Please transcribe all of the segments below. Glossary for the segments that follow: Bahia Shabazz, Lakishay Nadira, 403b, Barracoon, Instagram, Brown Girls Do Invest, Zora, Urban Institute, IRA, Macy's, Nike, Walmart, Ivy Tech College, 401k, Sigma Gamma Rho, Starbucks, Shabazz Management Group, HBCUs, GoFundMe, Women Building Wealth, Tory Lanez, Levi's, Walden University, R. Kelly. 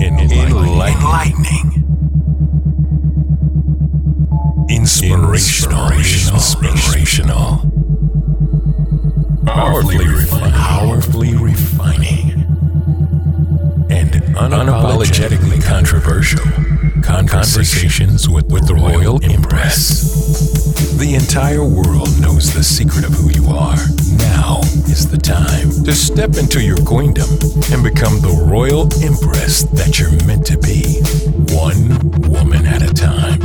Enlightening. Inspirational. Powerfully refining. And unapologetically controversial. Conversations with the Royal Empress. The entire world knows the secret of who you are. Now is the time to step into your queendom and become the Royal Empress that you're meant to be. One woman at a time.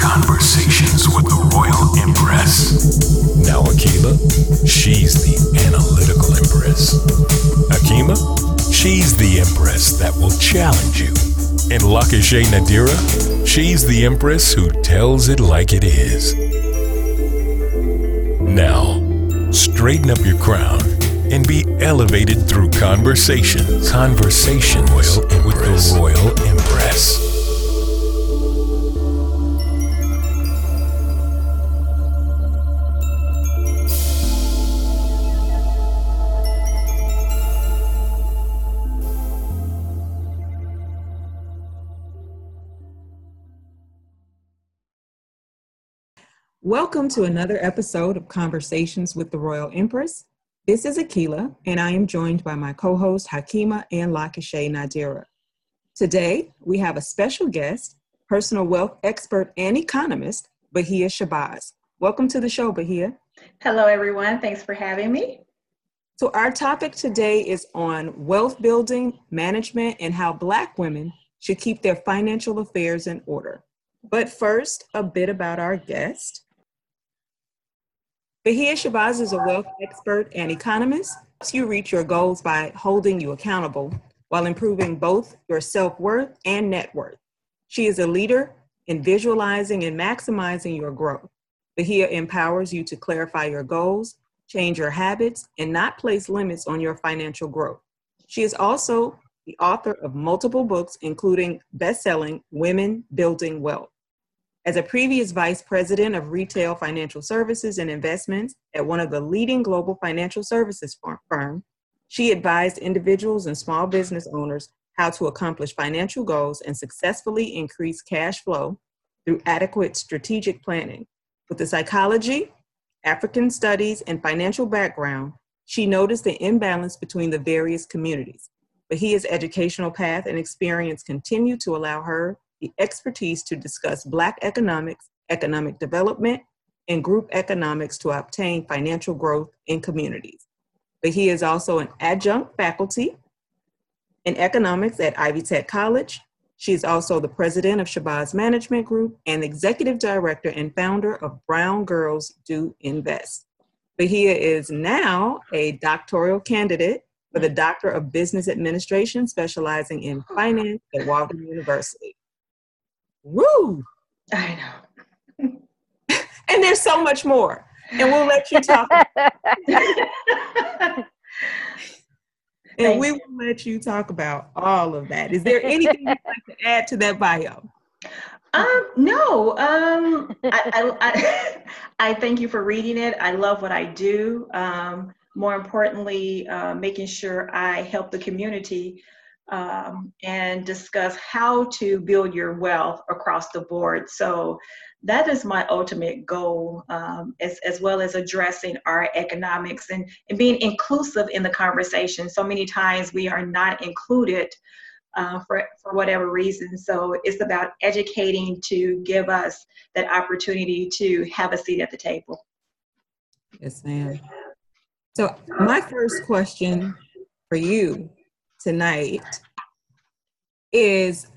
Conversations with the Royal Empress. Now Akila, she's the analytical empress. Akima, she's the empress that will challenge you. And Lakishay Nadira, she's the empress who tells it like it is. Now, straighten up your crown and be elevated through conversations. Conversations with the Royal Empress. Welcome to another episode of Conversations with the Royal Empress. This is Akila, and I am joined by my co-host Hakima and Lakishay Nadira. Today, we have a special guest, personal wealth expert and economist, Bahia Shabazz. Welcome to the show, Bahia. Hello, everyone. Thanks for having me. So our topic today is on wealth building, management, and how Black women should keep their financial affairs in order. But first, a bit about our guest. Bahia Shabazz is a wealth expert and economist. Helps you reach your goals by holding you accountable while improving both your self-worth and net worth. She is a leader in visualizing and maximizing your growth. Bahia empowers you to clarify your goals, change your habits, and not place limits on your financial growth. She is also the author of multiple books, including best-selling Women Building Wealth. As a previous vice president of retail financial services and investments at one of the leading global financial services firm, she advised individuals and small business owners how to accomplish financial goals and successfully increase cash flow through adequate strategic planning. With a psychology, African studies, and financial background, she noticed the imbalance between the various communities. Bahia's educational path and experience continue to allow her the expertise to discuss Black economics, economic development, and group economics to obtain financial growth in communities. Bahia is also an adjunct faculty in economics at Ivy Tech College. She is also the president of Shabazz Management Group and executive director and founder of Brown Girls Do Invest. Bahia is now a doctoral candidate for the Doctor of Business Administration, specializing in finance at Walden University. Woo! I know. And there's so much more. And we'll let you talk. And we will let you talk about all of that. Is there anything you'd like to add to that bio? No. I thank you for reading it. I love what I do. More importantly, making sure I help the community and discuss how to build your wealth across the board. So that is my ultimate goal, as well as addressing our economics and being inclusive in the conversation. So many times we are not included for whatever reason. So it's about educating to give us that opportunity to have a seat at the table. Yes, ma'am. So my first question for you tonight is,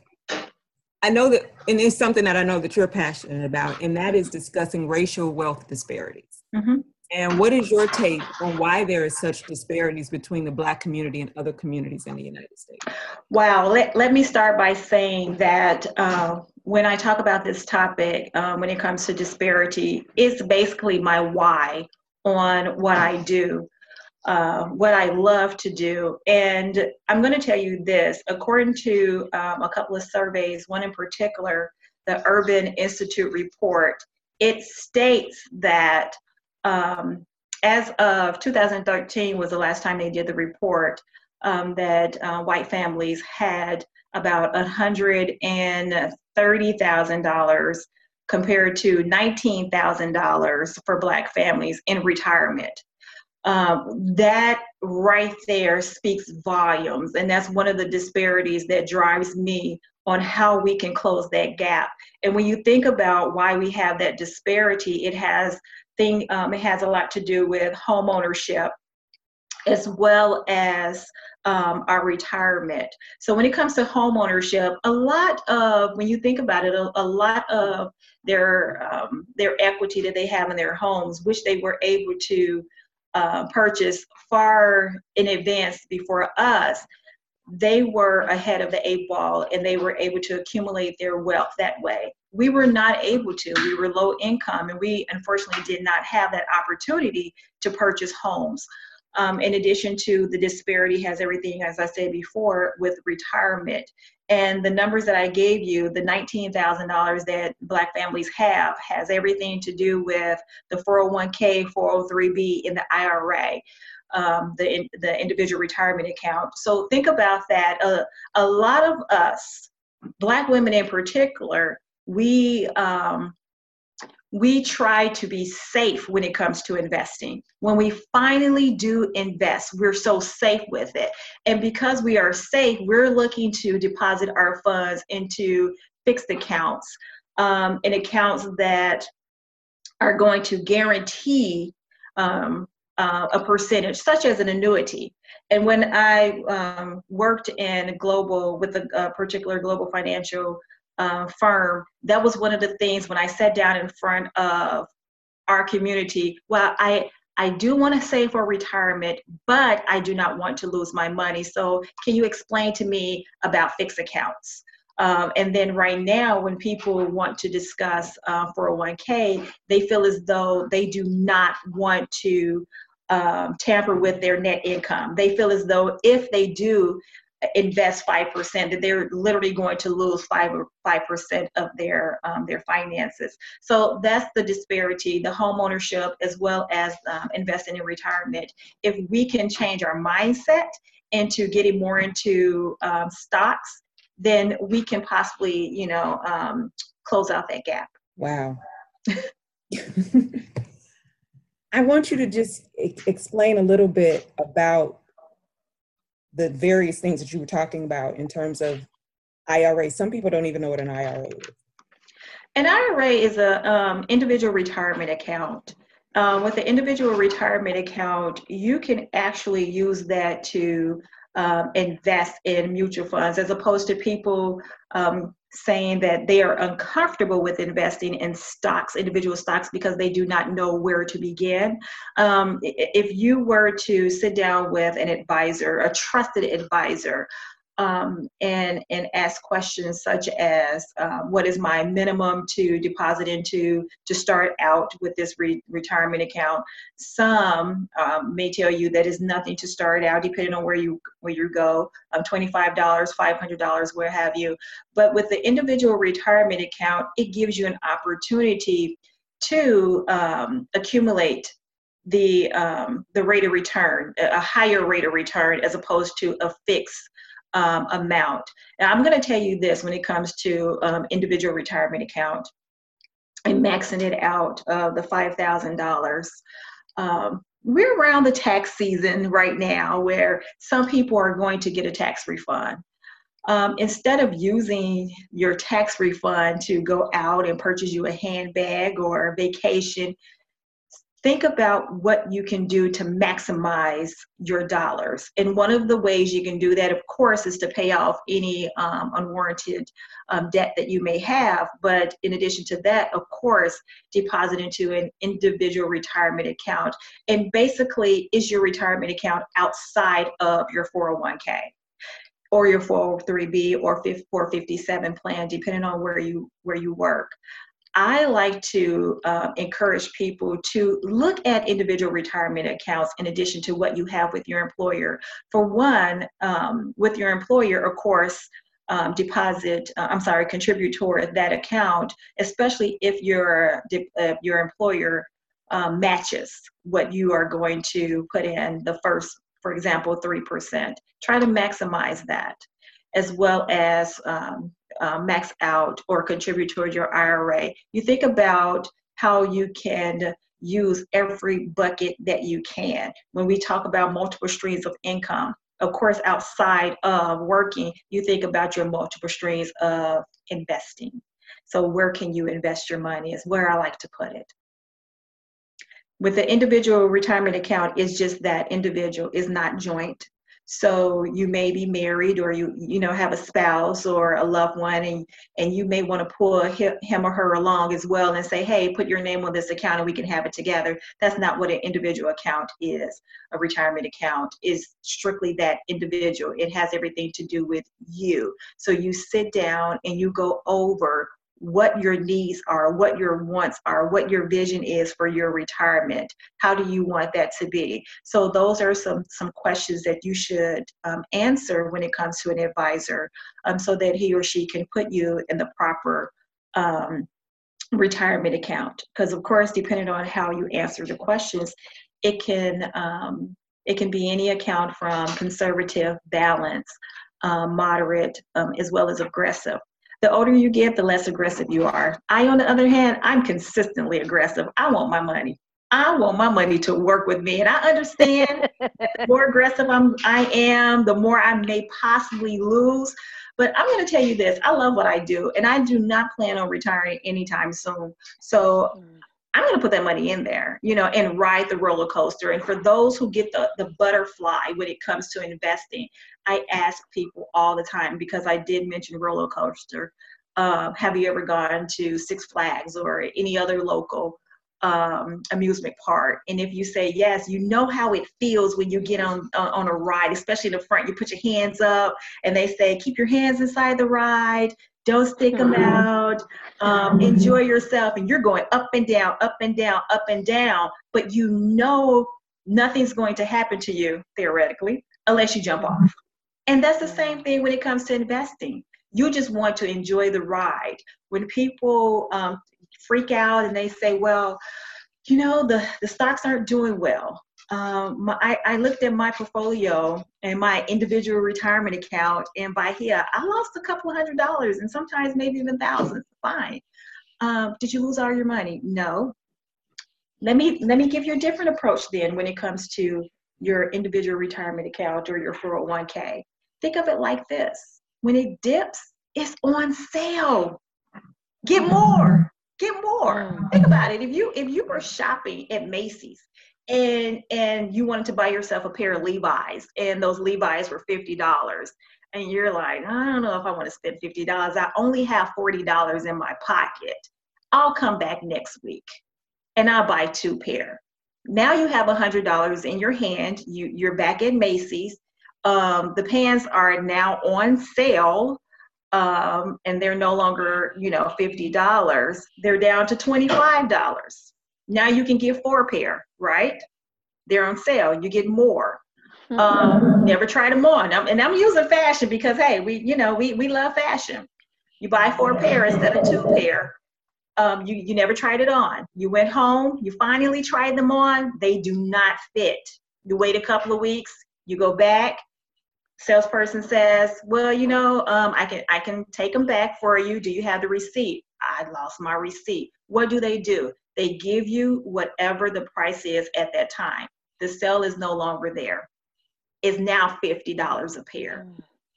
I know that, and it's something that I know that you're passionate about, and that is discussing racial wealth disparities. Mm-hmm. And what is your take on why there is such disparities between the Black community and other communities in the United States? Wow, let me start by saying that when I talk about this topic, when it comes to disparity, it's basically my why on what I do, what I love to do. And I'm going to tell you this, according to a couple of surveys, one in particular, the Urban Institute report, it states that as of 2013 was the last time they did the report, that white families had about $130,000 compared to $19,000 for Black families in retirement. That right there speaks volumes, and that's one of the disparities that drives me on how we can close that gap. And when you think about why we have that disparity, it has a lot to do with home ownership as well as our retirement. So when it comes to home ownership, a lot of their equity that they have in their homes, which they were able to purchase far in advance before us, they were ahead of the eight ball, and they were able to accumulate their wealth that way. We were not able to. We were low income, and we unfortunately did not have that opportunity to purchase homes. In addition to the disparity has everything, as I said before, with retirement. And the numbers that I gave you, the $19,000 that Black families have, has everything to do with the 401k, 403b, and the IRA, the individual retirement account. So think about that. A lot of us, Black women in particular, we try to be safe when it comes to investing. When we finally do invest, we're so safe with it. And because we are safe, we're looking to deposit our funds into fixed accounts, and accounts that are going to guarantee a percentage, such as an annuity. And when I worked in global, with a particular global financial firm, that was one of the things when I sat down in front of our community. Well, I do want to save for retirement, but I do not want to lose my money. So can you explain to me about fixed accounts? And then right now, when people want to discuss 401k, they feel as though they do not want to tamper with their net income. They feel as though if they do invest 5%, that they're literally going to lose 5% of their finances. So that's the disparity, the home ownership as well as investing in retirement. If we can change our mindset into getting more into stocks, then we can possibly, close out that gap. Wow. I want you to just explain a little bit about the various things that you were talking about in terms of IRA. Some people don't even know what an IRA is. An IRA is a individual retirement account. With the individual retirement account, you can actually use that to invest in mutual funds, as opposed to people saying that they are uncomfortable with investing in stocks, individual stocks, because they do not know where to begin. If you were to sit down with an advisor, a trusted advisor, and ask questions such as, what is my minimum to deposit into to start out with this retirement account? Some may tell you that is nothing to start out, depending on where you go, $25, $500, where have you. But with the individual retirement account, it gives you an opportunity to accumulate the rate of return, a higher rate of return, as opposed to a fixed amount. And I'm going to tell you this, when it comes to individual retirement account and maxing it out of the $5,000, we're around the tax season right now where some people are going to get a tax refund. Instead of using your tax refund to go out and purchase you a handbag or a vacation, think about what you can do to maximize your dollars. And one of the ways you can do that, of course, is to pay off any unwarranted debt that you may have. But in addition to that, of course, deposit into an individual retirement account. And basically, is your retirement account outside of your 401k or your 403b or 457 plan, depending on where you work. I like to encourage people to look at individual retirement accounts in addition to what you have with your employer. For one, with your employer, of course, contribute toward that account, especially if your employer matches what you are going to put in the first for example, 3%. Try to maximize that, as well as max out or contribute toward your IRA. You think about how you can use every bucket that you can. When we talk about multiple streams of income, of course, outside of working, you think about your multiple streams of investing. So where can you invest your money is where I like to put it. With the individual retirement account, it's just that individual, is not joint. So you may be married, or you have a spouse or a loved one, and you may want to pull him or her along as well and say, hey, put your name on this account and we can have it together. That's not what an individual account is. A retirement account is strictly that individual. It has everything to do with you. So you sit down and you go over what your needs are, what your wants are, what your vision is for your retirement. How do you want that to be? So those are some questions that you should answer when it comes to an advisor, so that he or she can put you in the proper retirement account. Because of course, depending on how you answer the questions, it can be any account from conservative, balanced, moderate, as well as aggressive. The older you get, the less aggressive you are. I, on the other hand, I'm consistently aggressive. I want my money. I want my money to work with me. And I understand that the more aggressive I am, the more I may possibly lose. But I'm going to tell you this. I love what I do. And I do not plan on retiring anytime soon. So I'm going to put that money in there, and ride the roller coaster. And for those who get the butterfly when it comes to investing, I ask people all the time, because I did mention roller coaster. Have you ever gone to Six Flags or any other local amusement park? And if you say yes, how it feels when you get on a ride, especially in the front. You put your hands up and they say, keep your hands inside the ride. Don't stick them out, enjoy yourself. And you're going up and down, up and down, up and down, but nothing's going to happen to you, theoretically, unless you jump off. And that's the same thing when it comes to investing. You just want to enjoy the ride. When people freak out and they say, well, the stocks aren't doing well. I looked at my portfolio and my individual retirement account, and by here, I lost a couple $100s and sometimes maybe even thousands. Fine. Did you lose all your money? No. Let me give you a different approach then when it comes to your individual retirement account or your 401k. Think of it like this. When it dips, it's on sale. Get more. Get more. Think about it. If you were shopping at Macy's, and you wanted to buy yourself a pair of Levi's, and those Levi's were $50. And you're like, I don't know if I want to spend $50. I only have $40 in my pocket. I'll come back next week and I'll buy two pair. Now you have $100 in your hand. You're back at Macy's. The pants are now on sale. And they're no longer, $50. They're down to $25. Now you can get four pair, right? They're on sale. You get more. Never tried them on. I'm using fashion because, hey, we love fashion. You buy four pair instead of two pair. You never tried it on. You went home. You finally tried them on. They do not fit. You wait a couple of weeks. You go back. Salesperson says, well, I can take them back for you. Do you have the receipt? I lost my receipt. What do? They give you whatever the price is at that time. The sale is no longer there. It's now $50 a pair.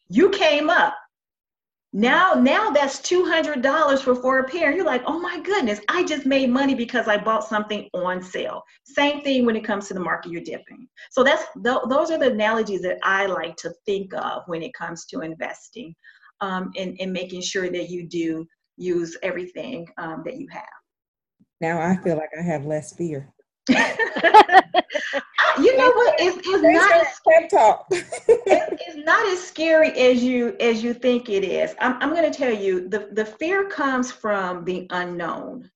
You came up. Now that's $200 for four pair. You're like, oh my goodness, I just made money because I bought something on sale. Same thing when it comes to the market you're dipping. So those are the analogies that I like to think of when it comes to investing, and making sure that you do use everything that you have. Now I feel like I have less fear. What? It's not as scary as you think it is. I'm going to tell you, the fear comes from the unknown.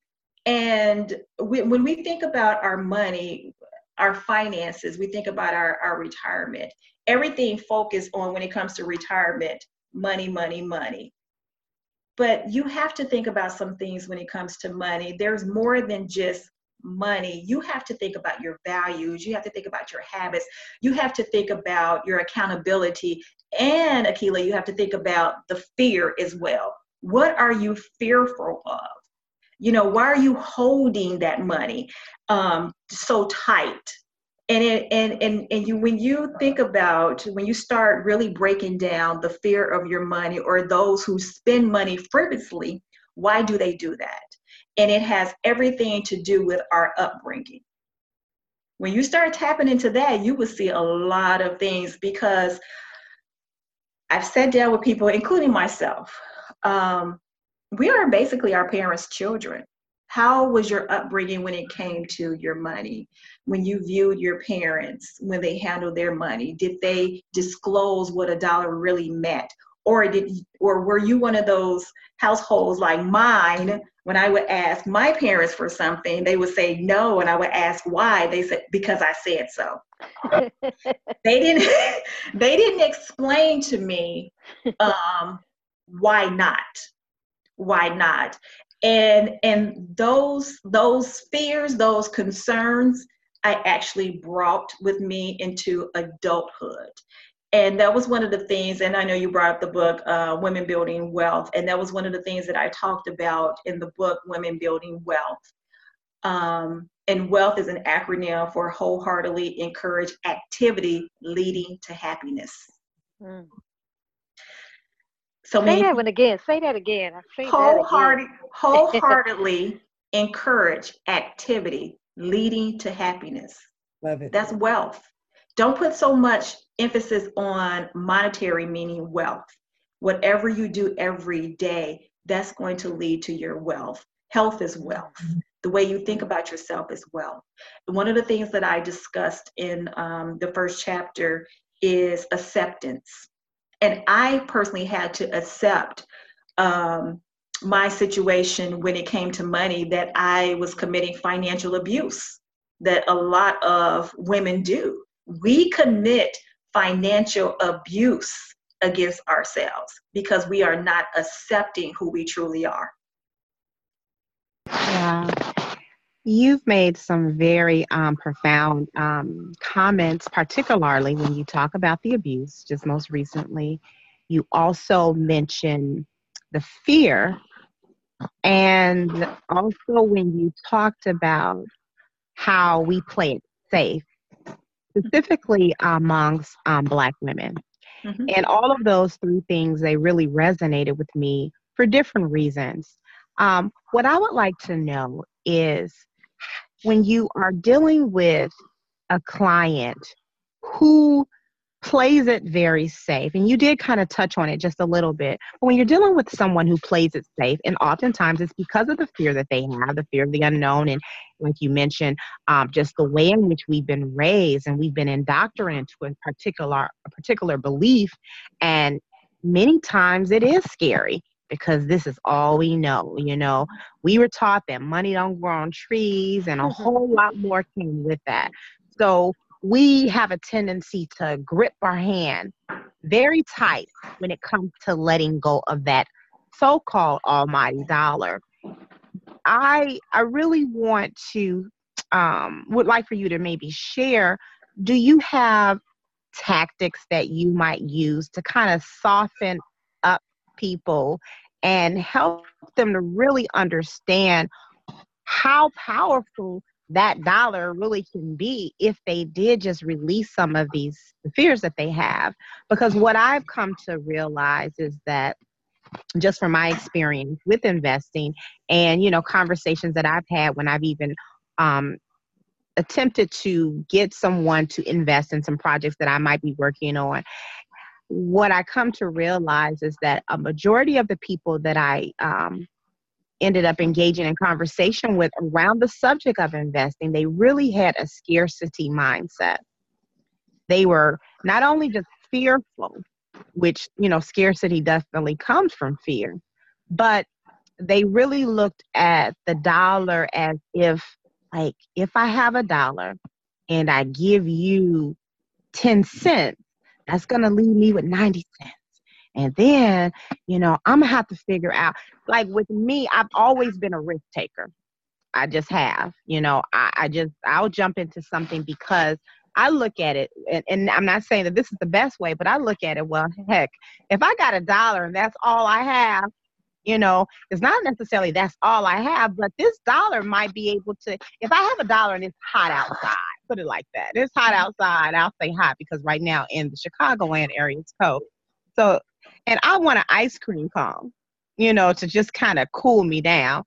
And when we think about our money, our finances, we think about our retirement. Everything focused on, when it comes to retirement, money, money, money. But you have to think about some things when it comes to money. There's more than just money, you have to think about your values, you have to think about your habits, you have to think about your accountability. And Akilah, you have to think about the fear as well. What are you fearful of? You know, why are you holding that money so tight? And you, when you think about, when you start really breaking down the fear of your money, or those who spend money frivolously, why do they do that? And it has everything to do with our upbringing. When you start tapping into that, you will see a lot of things, because I've sat down with people, including myself. We are basically our parents' children. How was your upbringing when it came to your money? When you viewed your parents, when they handled their money, did they disclose what a dollar really meant? Or were you one of those households like mine, when I would ask my parents for something, they would say no, and I would ask why. They said, because I said so. They didn't explain to me why not. And those fears, those concerns, I actually brought with me into adulthood. And that was one of the things, and I know you brought up the book, Women Building Wealth, and that was one of the things that I talked about in the book, Women Building Wealth. And wealth is an acronym for wholeheartedly encourage activity leading to happiness. Mm. So say that one again. Say that again. Wholeheartedly encourage activity leading to happiness. Love it. That's wealth. Don't put so much emphasis on monetary, meaning wealth. Whatever you do every day, that's going to lead to your wealth. Health is wealth. Mm-hmm. The way you think about yourself is wealth. One of the things that I discussed in the first chapter is acceptance. And I personally had to accept my situation when it came to money, that I was committing financial abuse, that a lot of women do. We commit financial abuse against ourselves because we are not accepting who we truly are. Yeah. You've made some very profound comments, particularly when you talk about the abuse, just most recently. You also mention the fear. And also when you talked about how we play it safe, specifically amongst Black women. Mm-hmm. And all of those three things, they really resonated with me for different reasons. What I would like to know is, when you are dealing with a client who plays it very safe, and you did kind of touch on it just a little bit, but when you're dealing with someone who plays it safe, and oftentimes it's because of the fear that they have, the fear of the unknown, and like you mentioned, just the way in which we've been raised and we've been indoctrinated to a particular belief, and many times it is scary. Because this is all we know, you know. We were taught that money don't grow on trees, and a whole lot more came with that. So we have a tendency to grip our hand very tight when it comes to letting go of that so-called almighty dollar. I really want to, would like for you to maybe share, do you have tactics that you might use to kind of soften up people and help them to really understand how powerful that dollar really can be if they did just release some of these fears that they have? Because what I've come to realize is that, just from my experience with investing and, you know, conversations that I've had when I've even attempted to get someone to invest in some projects that I might be working on, what I come to realize is that a majority of the people that I ended up engaging in conversation with around the subject of investing, they really had a scarcity mindset. They were not only just fearful, which, you know, scarcity definitely comes from fear, but they really looked at the dollar as if, like, if I have a dollar and I give you 10 cents, that's going to leave me with 90 cents. And then, you know, I'm going to have to figure out, like with me, I've always been a risk taker. I just have, you know, I'll jump into something because I look at it, and I'm not saying that this is the best way, but I look at it, well, heck, if I got $1 and that's all I have, you know, it's not necessarily that's all I have, but this dollar might be able to, if I have $1 and it's hot outside, put it like that, it's hot outside, I'll say hot because right now in the Chicagoland area, it's cold. So, and I want an ice cream cone, you know, to just kind of cool me down.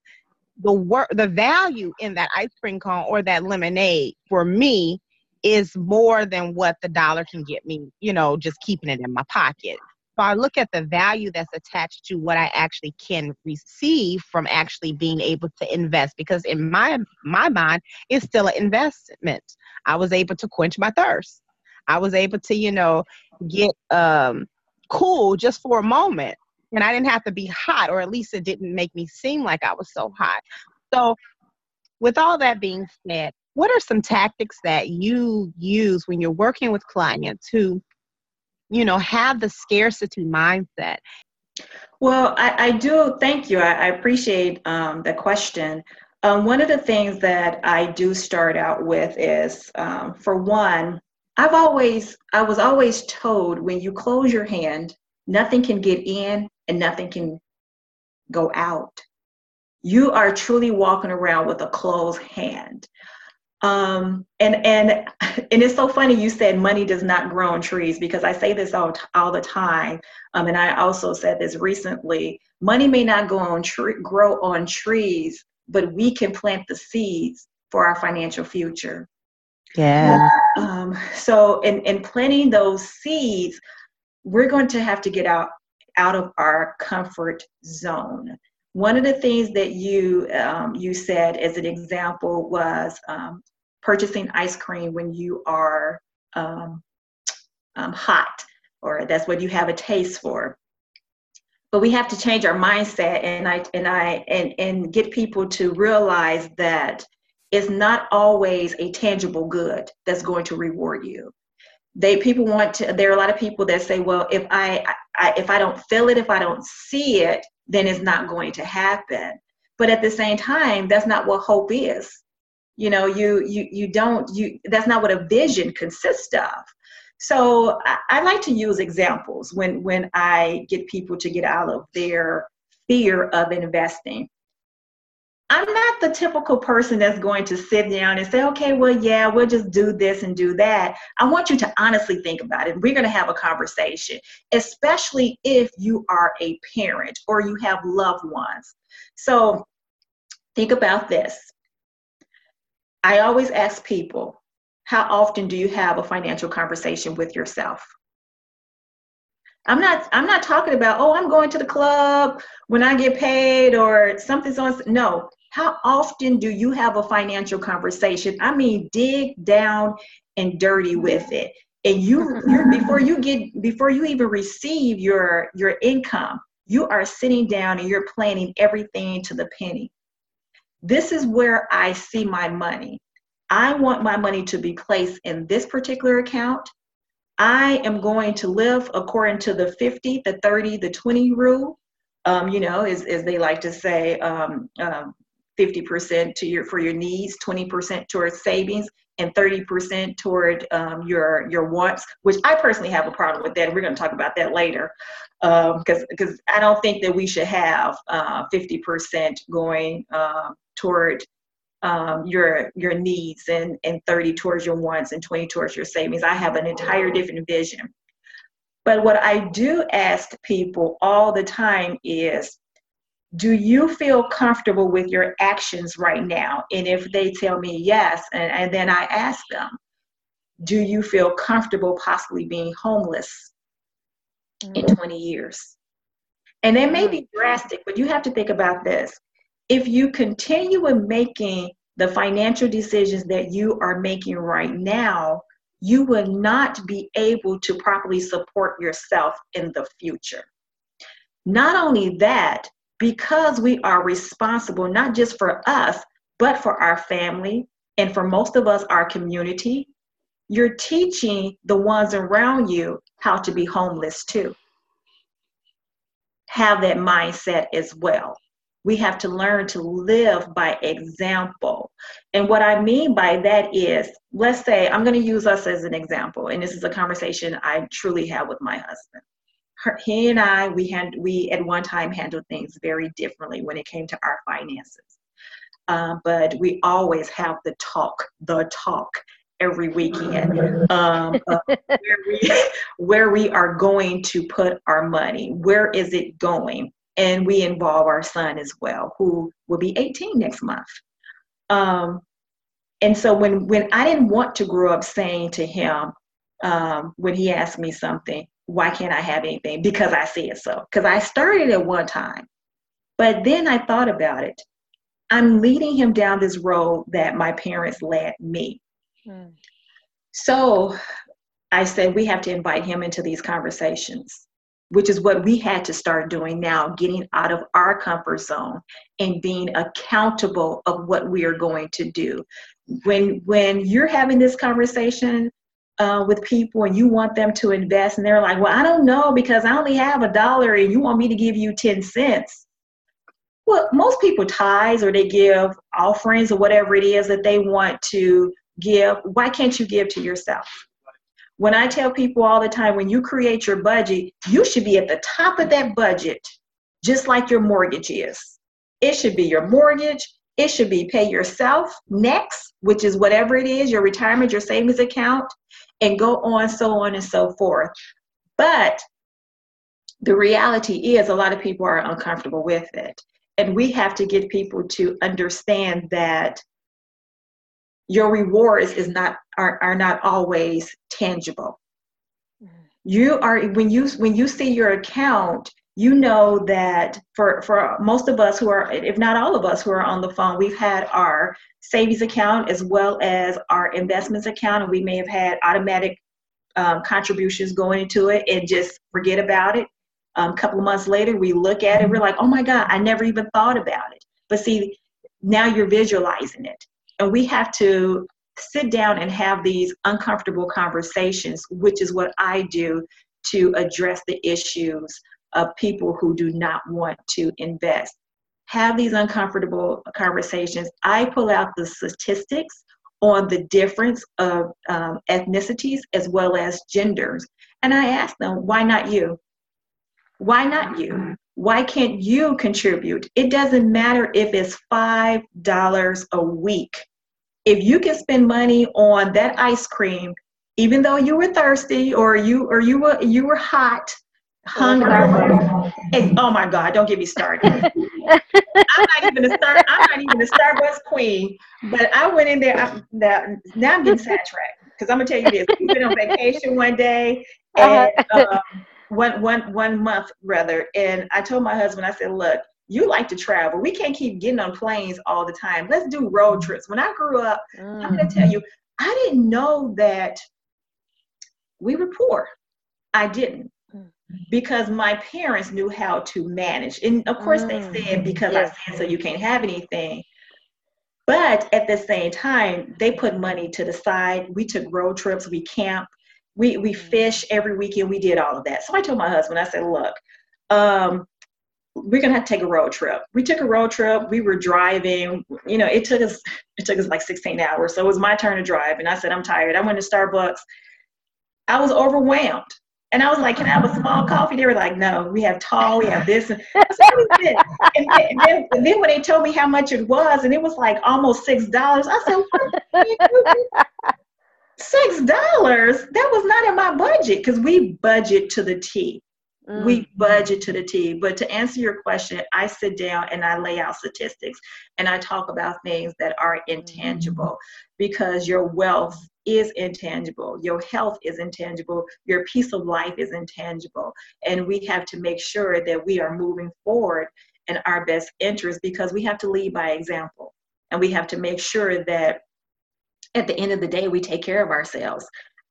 The value in that ice cream cone or that lemonade for me is more than what the dollar can get me, you know, just keeping it in my pocket. So I look at the value that's attached to what I actually can receive from actually being able to invest, because in my mind, it's still an investment. I was able to quench my thirst. I was able to, you know, get cool just for a moment. And I didn't have to be hot, or at least it didn't make me seem like I was so hot. So with all that being said, what are some tactics that you use when you're working with clients who, you know, have the scarcity mindset? Well, I do. Thank you. I appreciate the question. One of the things that I do start out with is, for one, I was always told, when you close your hand, nothing can get in and nothing can go out. You are truly walking around with a closed hand. And it's so funny you said money does not grow on trees, because I say this all the time. And I also said this recently, money may not grow on trees, but we can plant the seeds for our financial future. Yeah. So in planting those seeds, we're going to have to get out of our comfort zone. One of the things that you said as an example was purchasing ice cream when you are hot, or that's what you have a taste for. But we have to change our mindset, and get people to realize that it's not always a tangible good that's going to reward you. There are a lot of people that say, well, if I don't feel it, if I don't see it, then it's not going to happen. But at the same time, that's not what hope is. You know, that's not what a vision consists of. So I like to use examples when I get people to get out of their fear of investing. I'm not the typical person that's going to sit down and say, okay, well, yeah, we'll just do this and do that. I want you to honestly think about it. We're going to have a conversation, especially if you are a parent or you have loved ones. So think about this. I always ask people, how often do you have a financial conversation with yourself? I'm not talking about, oh, I'm going to the club when I get paid or something's on. No. How often do you have a financial conversation? I mean, dig down and dirty with it. And before you even receive your income, you are sitting down and you're planning everything to the penny. This is where I see my money. I want my money to be placed in this particular account. I am going to live according to the 50, the 30, the 20 rule. You know, as they like to say, 50% for your needs, 20% towards savings, and 30% toward your wants, which I personally have a problem with that. We're going to talk about that later, because I don't think that we should have 50% going toward your needs and 30 towards your wants and 20 towards your savings. I have an entire different vision. But what I do ask people all the time is, do you feel comfortable with your actions right now? And if they tell me yes, and then I ask them, do you feel comfortable possibly being homeless in 20 years? And it may be drastic, but you have to think about this. If you continue in making the financial decisions that you are making right now, you will not be able to properly support yourself in the future. Not only that, because we are responsible, not just for us, but for our family, and for most of us, our community, you're teaching the ones around you how to be homeless too. Have that mindset as well. We have to learn to live by example. And what I mean by that is, let's say, I'm going to use us as an example. And this is a conversation I truly have with my husband. He and I, we at one time handled things very differently when it came to our finances. But we always have the talk every weekend where we are going to put our money, where is it going? And we involve our son as well, who will be 18 next month. And so when I didn't want to grow up saying to him, when he asked me something, why can't I have anything? Because I said so. Because I started at one time, but then I thought about it. I'm leading him down this road that my parents led me. Mm. So I said, we have to invite him into these conversations, which is what we had to start doing now, getting out of our comfort zone and being accountable of what we are going to do. When you're having this conversation with people and you want them to invest and they're like, well, I don't know because I only have $1 and you want me to give you 10 cents. Well, most people tithe or they give offerings or whatever it is that they want to give. Why can't you give to yourself? When I tell people all the time, when you create your budget, you should be at the top of that budget, just like your mortgage is. It should be your mortgage. It should be pay yourself next, which is whatever it is, your retirement, your savings account, and go on and so forth. But the reality is a lot of people are uncomfortable with it. And we have to get people to understand that your rewards are not always tangible. You are when you see your account, you know that for most of us who are, if not all of us who are on the phone, we've had our savings account as well as our investments account, and we may have had automatic contributions going into it and just forget about it. A couple of months later, we look at it, we're like, oh my God, I never even thought about it. But see, now you're visualizing it. And we have to sit down and have these uncomfortable conversations, which is what I do to address the issues of people who do not want to invest. Have these uncomfortable conversations. I pull out the statistics on the difference of ethnicities as well as genders. And I ask them, why not you? Why not you? Why can't you contribute? It doesn't matter if it's $5 a week. If you can spend money on that ice cream, even though you were thirsty or you were hot, hungry. Oh my God, don't get me started. I'm not even a Starbucks queen, but I went in there. Now I'm getting sidetracked because I'm gonna tell you this. We've been on vacation one day and one month rather, and I told my husband, I said, look, you like to travel. We can't keep getting on planes all the time. Let's do road trips. When I grew up, I'm going to tell you, I didn't know that we were poor. I didn't, because my parents knew how to manage. And of course they said, because I said, so you can't have anything. But at the same time, they put money to the side. We took road trips. We camped. We fish every weekend. We did all of that. So I told my husband, I said, look, we're going to have to take a road trip. We took a road trip. We were driving. You know, it took us like 16 hours. So it was my turn to drive. And I said, I'm tired. I went to Starbucks. I was overwhelmed. And I was like, can I have a small coffee? They were like, no, we have tall. We have this. And so that was it. And then when they told me how much it was, and it was like almost $6, I said, what? $6, that was not in my budget, because we budget to the T. We budget to the T. But to answer your question, I sit down and I lay out statistics and I talk about things that are intangible, because your wealth is intangible. Your health is intangible. Your peace of life is intangible. And we have to make sure that we are moving forward in our best interest, because we have to lead by example. And we have to make sure that at the end of the day, we take care of ourselves.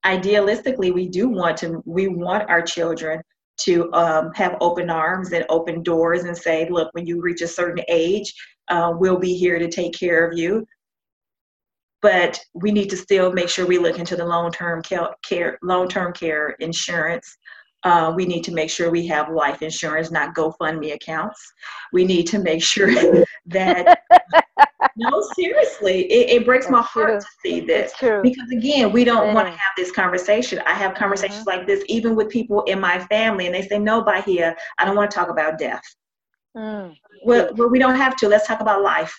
Idealistically, we want our children to have open arms and open doors and say, look, when you reach a certain age, we'll be here to take care of you. But we need to still make sure we look into the long-term care insurance, We need to make sure we have life insurance, not GoFundMe accounts. We need to make sure that, no, seriously, it breaks That's my heart true. To see this. Because again, we don't want to have this conversation. I have conversations like this, even with people in my family, and they say, no, Bahia, I don't want to talk about death. Well, we don't have to. Let's talk about life.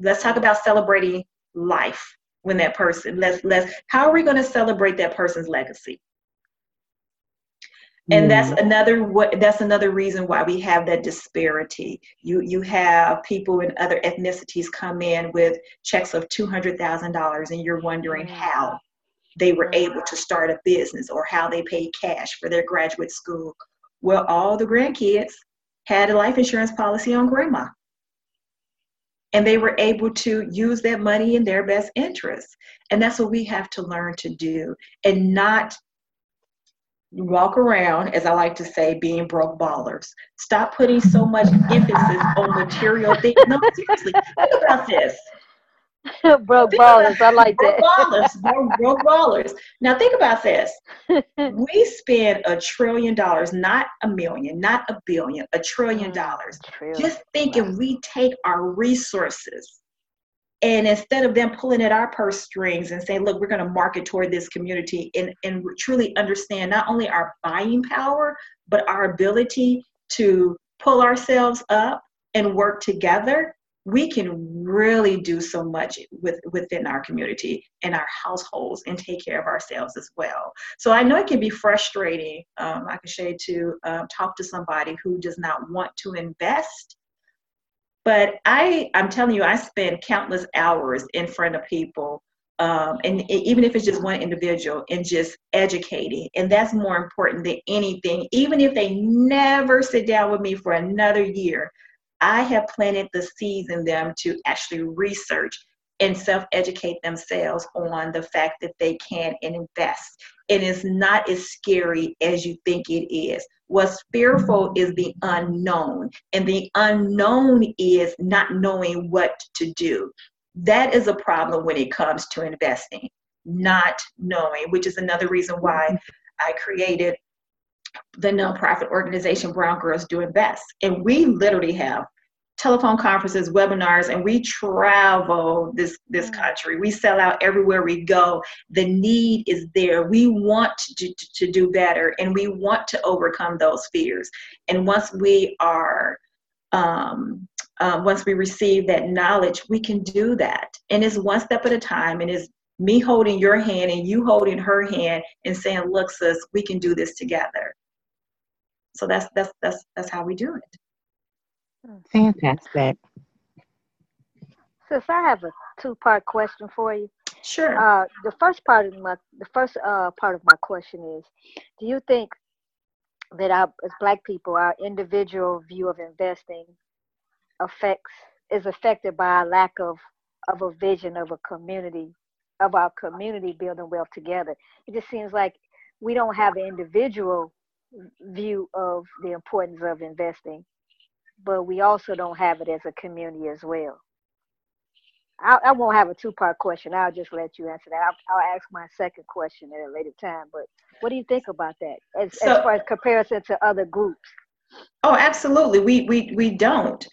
Let's talk about celebrating life when that person, how are we going to celebrate that person's legacy? And that's another reason why we have that disparity. You have people in other ethnicities come in with checks of $200,000, and you're wondering how they were able to start a business or how they paid cash for their graduate school. Well, all the grandkids had a life insurance policy on grandma, and they were able to use that money in their best interest. And that's what we have to learn to do, and not walk around, as I like to say, being broke ballers. Stop putting so much emphasis on material things. No, seriously, think about this. Broke ballers, I like that. Broke ballers. Now think about this. We spend $1 trillion, not a million, not a billion, $1 trillion. Just think if we take our resources, and instead of them pulling at our purse strings and saying, look, we're going to market toward this community, and truly understand not only our buying power, but our ability to pull ourselves up and work together, we can really do so much within our community and our households and take care of ourselves as well. So I know it can be frustrating, Akashay, to talk to somebody who does not want to invest. But I'm telling you, I spend countless hours in front of people, and even if it's just one individual, and just educating. And that's more important than anything. Even if they never sit down with me for another year, I have planted the seeds in them to actually research and self-educate themselves on the fact that they can invest. It is not as scary as you think it is. What's fearful is the unknown, and the unknown is not knowing what to do. That is a problem when it comes to investing, not knowing, which is another reason why I created the nonprofit organization Brown Girls Do Invest. And we literally have telephone conferences, webinars, and we travel this country. We sell out everywhere we go. The need is there. We want to do better, and we want to overcome those fears. And once we are, once we receive that knowledge, we can do that. And it's one step at a time, and it's me holding your hand and you holding her hand and saying, look, sis, we can do this together. So that's how we do it. Fantastic. Sis, I have a two-part question for you. Sure. The first part of my question is, do you think that as Black people, our individual view of investing is affected by our lack of a vision of a community, of our community building wealth together? It just seems like we don't have an individual view of the importance of investing, but we also don't have it as a community as well. I won't have a two-part question. I'll just let you answer that. I'll ask my second question at a later time. But what do you think about that as far as comparison to other groups? Oh, absolutely. We don't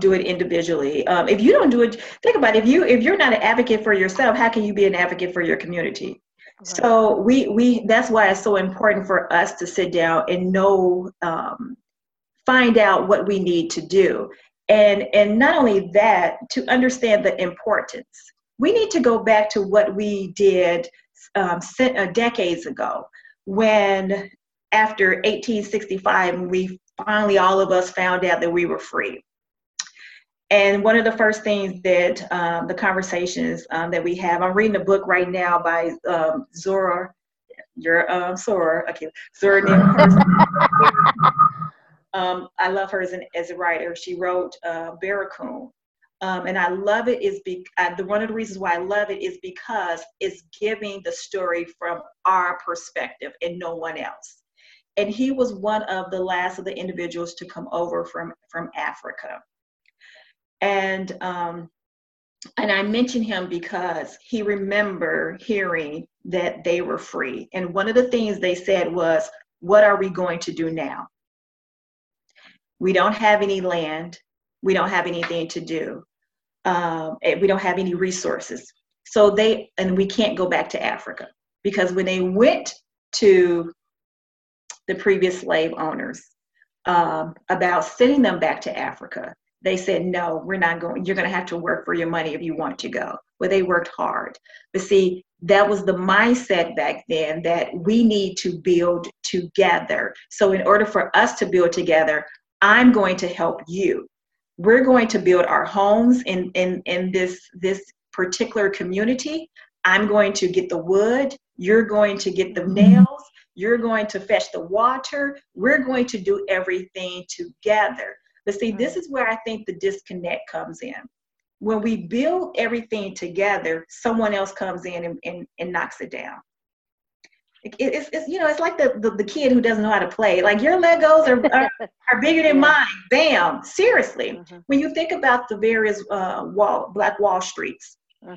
do it individually. If you don't do it, think about it. If you're not an advocate for yourself, how can you be an advocate for your community? Right. So we that's why it's so important for us to sit down and know. Find out what we need to do. And not only that, to understand the importance. We need to go back to what we did decades ago when, after 1865, we finally, all of us found out that we were free. And one of the first things that the conversations that we have, I'm reading a book right now by Zora, Zora named I love her as a writer. She wrote Barracoon. And I love it one of the reasons why I love it is because it's giving the story from our perspective and no one else. And he was one of the last of the individuals to come over from Africa. And I mention him because he remembered hearing that they were free. And one of the things they said was, what are we going to do now? We don't have any land. We don't have anything to do. We don't have any resources. So we can't go back to Africa, because when they went to the previous slave owners about sending them back to Africa, they said, no, we're not going. You're going to have to work for your money if you want to go. Well, they worked hard. But see, that was the mindset back then, that we need to build together. So in order for us to build together, I'm going to help you. We're going to build our homes in this particular community. I'm going to get the wood. You're going to get the nails. You're going to fetch the water. We're going to do everything together. But see, this is where I think the disconnect comes in. When we build everything together, someone else comes in and knocks it down. It's you know, it's like the kid who doesn't know how to play. Like, your Legos are bigger than mine. Bam. Seriously. Mm-hmm. When you think about the various Black Wall Streets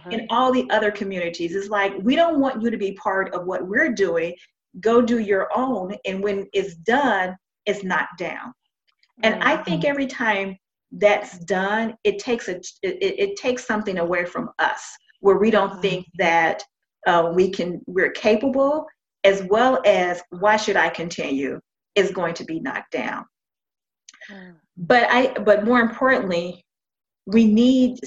and all the other communities, it's like, we don't want you to be part of what we're doing. Go do your own. And when it's done, it's knocked down. And I think every time that's done, it takes something away from us, where we don't think that we're capable, as well as, why should I continue, is going to be knocked down. But more importantly, we need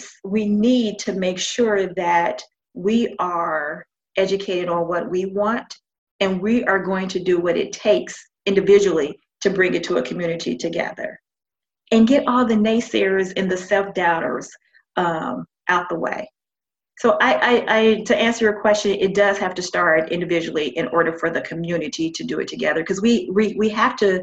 to make sure that we are educated on what we want, and we are going to do what it takes individually to bring it to a community together, and get all the naysayers and the self-doubters out the way. So I to answer your question, it does have to start individually in order for the community to do it together, because we have to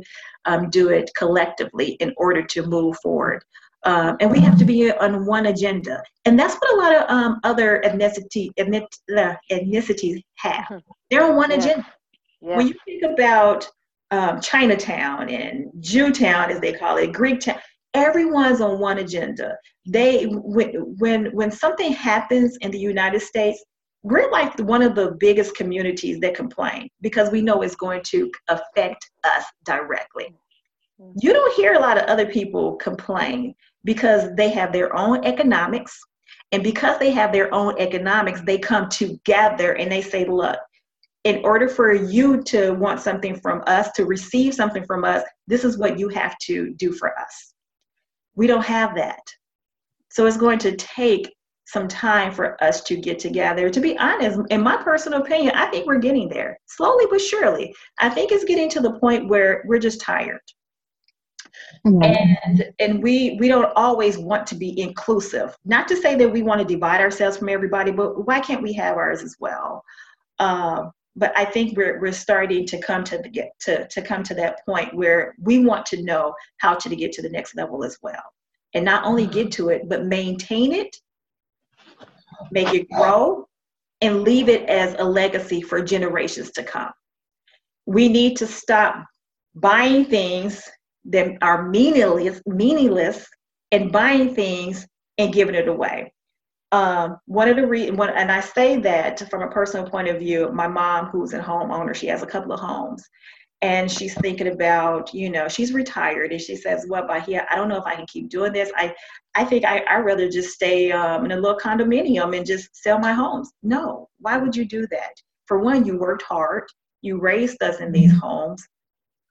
do it collectively in order to move forward. And we have to be on one agenda. And that's what a lot of other ethnicities have. They're on one agenda. Yeah. When you think about Chinatown and Jewtown, as they call it, Greek town, everyone's on one agenda. When something happens in the United States, we're like one of the biggest communities that complain, because we know it's going to affect us directly. You don't hear a lot of other people complain, because they have their own economics, and because they have their own economics, they come together and they say, look, in order for you to want something from us, to receive something from us, this is what you have to do for us. We don't have that. So it's going to take some time for us to get together. To be honest, in my personal opinion, I think we're getting there, slowly but surely. I think it's getting to the point where we're just tired. And we don't always want to be inclusive. Not to say that we want to divide ourselves from everybody, but why can't we have ours as well? But I think we're starting to come to that point where we want to know how to get to the next level as well, and not only get to it, but maintain it, make it grow, and leave it as a legacy for generations to come. We need to stop buying things that are meaningless, and buying things and giving it away. One of the reasons, and I say that from a personal point of view, my mom, who's a homeowner, she has a couple of homes, and she's thinking about, she's retired, and she says, well, Bahia, I don't know if I can keep doing this. I think I'd rather just stay in a little condominium and just sell my homes. No, why would you do that? For one, you worked hard, you raised us in these homes,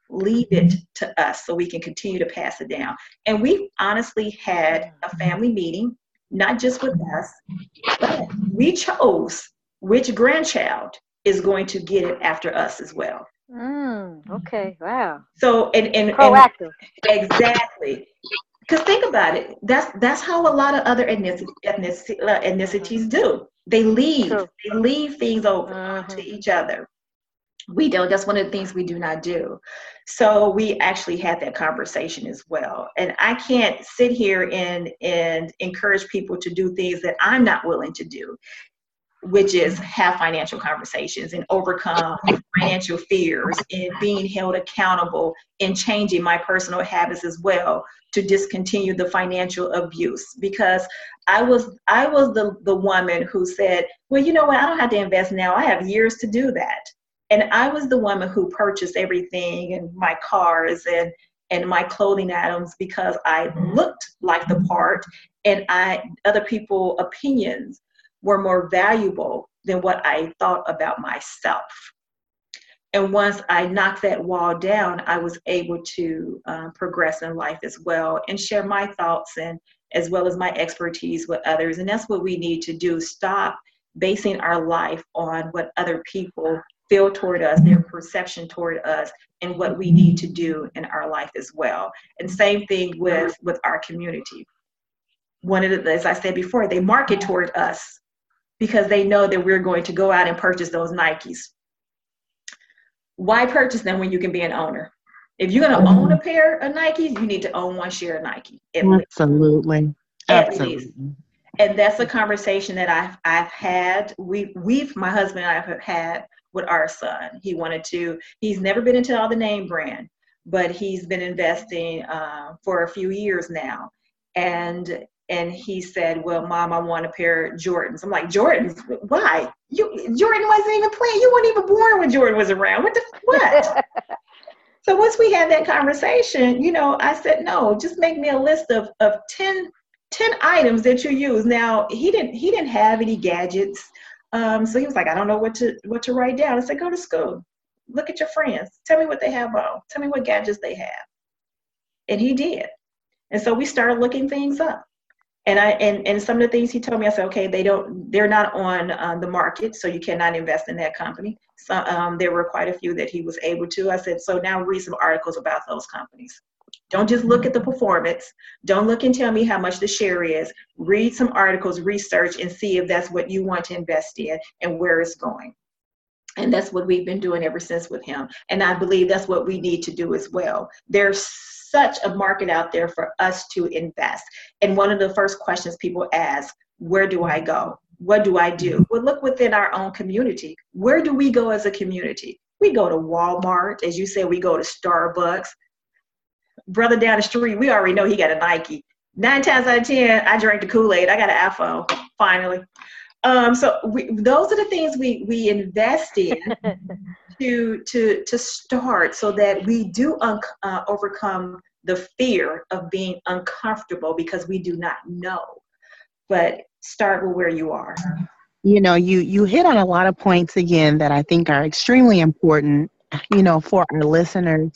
leave it to us so we can continue to pass it down. And we've honestly had a family meeting, not just with us, but we chose which grandchild is going to get it after us as well. Okay, wow. So, and proactive. Exactly. Because think about it, that's how a lot of other ethnicities do. They leave things over to each other. We don't. That's one of the things we do not do. So we actually had that conversation as well. And I can't sit here and encourage people to do things that I'm not willing to do, which is have financial conversations and overcome financial fears, and being held accountable, and changing my personal habits as well to discontinue the financial abuse. Because I was the woman who said, well, you know what? I don't have to invest now. I have years to do that. And I was the woman who purchased everything, and my cars and my clothing items, because I looked like the part, and other people's opinions were more valuable than what I thought about myself. And once I knocked that wall down, I was able to progress in life as well, and share my thoughts and as well as my expertise with others. And that's what we need to do. Stop basing our life on what other people feel toward us, their perception toward us, and what we need to do in our life as well. And same thing with our community. One of the, as I said before, they market toward us because they know that we're going to go out and purchase those Nikes. Why purchase them when you can be an owner? If you're going to own a pair of Nikes, you need to own one share of Nike. Absolutely. Absolutely. And that's a conversation that I've had. My husband and I have had with our son. He wanted to, he's never been into all the name brand, but he's been investing for a few years now. And he said, well, Mom, I want a pair of Jordans. I'm like, Jordans? Why? Jordan wasn't even playing. You weren't even born when Jordan was around. What? So once we had that conversation, you know, I said, no, just make me a list of 10 items that you use. Now, he didn't have any gadgets. So he was like, I don't know what to write down. I said, go to school. Look at your friends. Tell me what they have on. Tell me what gadgets they have. And he did. And so we started looking things up. And I some of the things he told me, I said, okay, they're not on the market, so you cannot invest in that company. So there were quite a few that he was able to. I said, so now read some articles about those companies. Don't just look at the performance. Don't look and tell me how much the share is. Read some articles, research, and see if that's what you want to invest in and where it's going. And that's what we've been doing ever since with him. And I believe that's what we need to do as well. There's such a market out there for us to invest. And one of the first questions people ask, where do I go? What do I do? Well, look within our own community. Where do we go as a community? We go to Walmart. As you said, we go to Starbucks. Brother down the street, we already know he got a Nike. 9 times out of 10, I drank the Kool-Aid. I got an iPhone, finally. So those are the things we invest in to start, so that we do overcome the fear of being uncomfortable, because we do not know. But start with where you are. You know, you hit on a lot of points again that I think are extremely important, you know, for our listeners,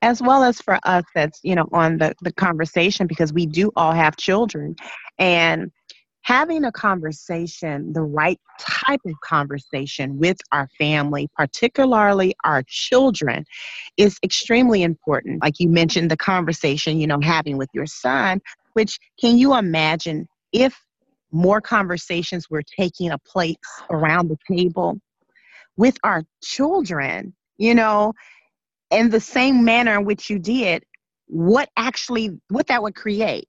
as well as for us that's, you know, on the conversation, because we do all have children. And having a conversation, the right type of conversation with our family, particularly our children, is extremely important. Like you mentioned, the conversation, you know, having with your son, which, can you imagine if more conversations were taking place around the table with our children, you know, in the same manner in which you did, what that would create?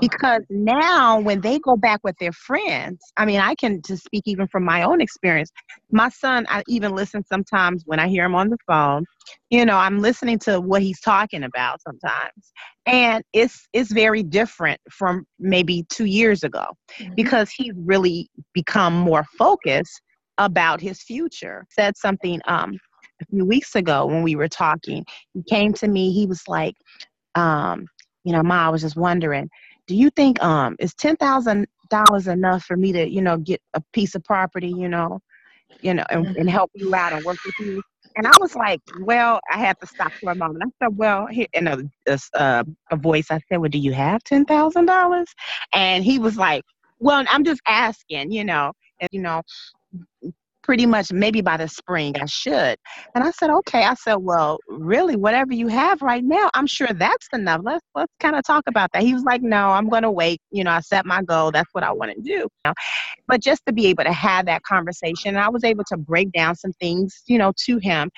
Because now when they go back with their friends, I mean, I can just speak even from my own experience. My son, I even listen sometimes when I hear him on the phone, you know, I'm listening to what he's talking about sometimes. And it's very different from maybe 2 years ago, because he's really become more focused about his future. Said something a few weeks ago when we were talking. He came to me, he was like, you know, Ma, I was just wondering, do you think is $10,000 enough for me to, you know, get a piece of property, you know, and help you out and work with you? And I was like, well, I had to stop for a moment. I said, well, here, in a voice, I said, well, do you have $10,000? And he was like, well, I'm just asking, you know, and, you know, pretty much maybe by the spring I should. And I said, okay. I said, well, really, whatever you have right now, I'm sure that's enough. Let's kind of talk about that. He was like, no, I'm going to wait. You know, I set my goal. That's what I want to do. You know? But just to be able to have that conversation, I was able to break down some things, you know, to him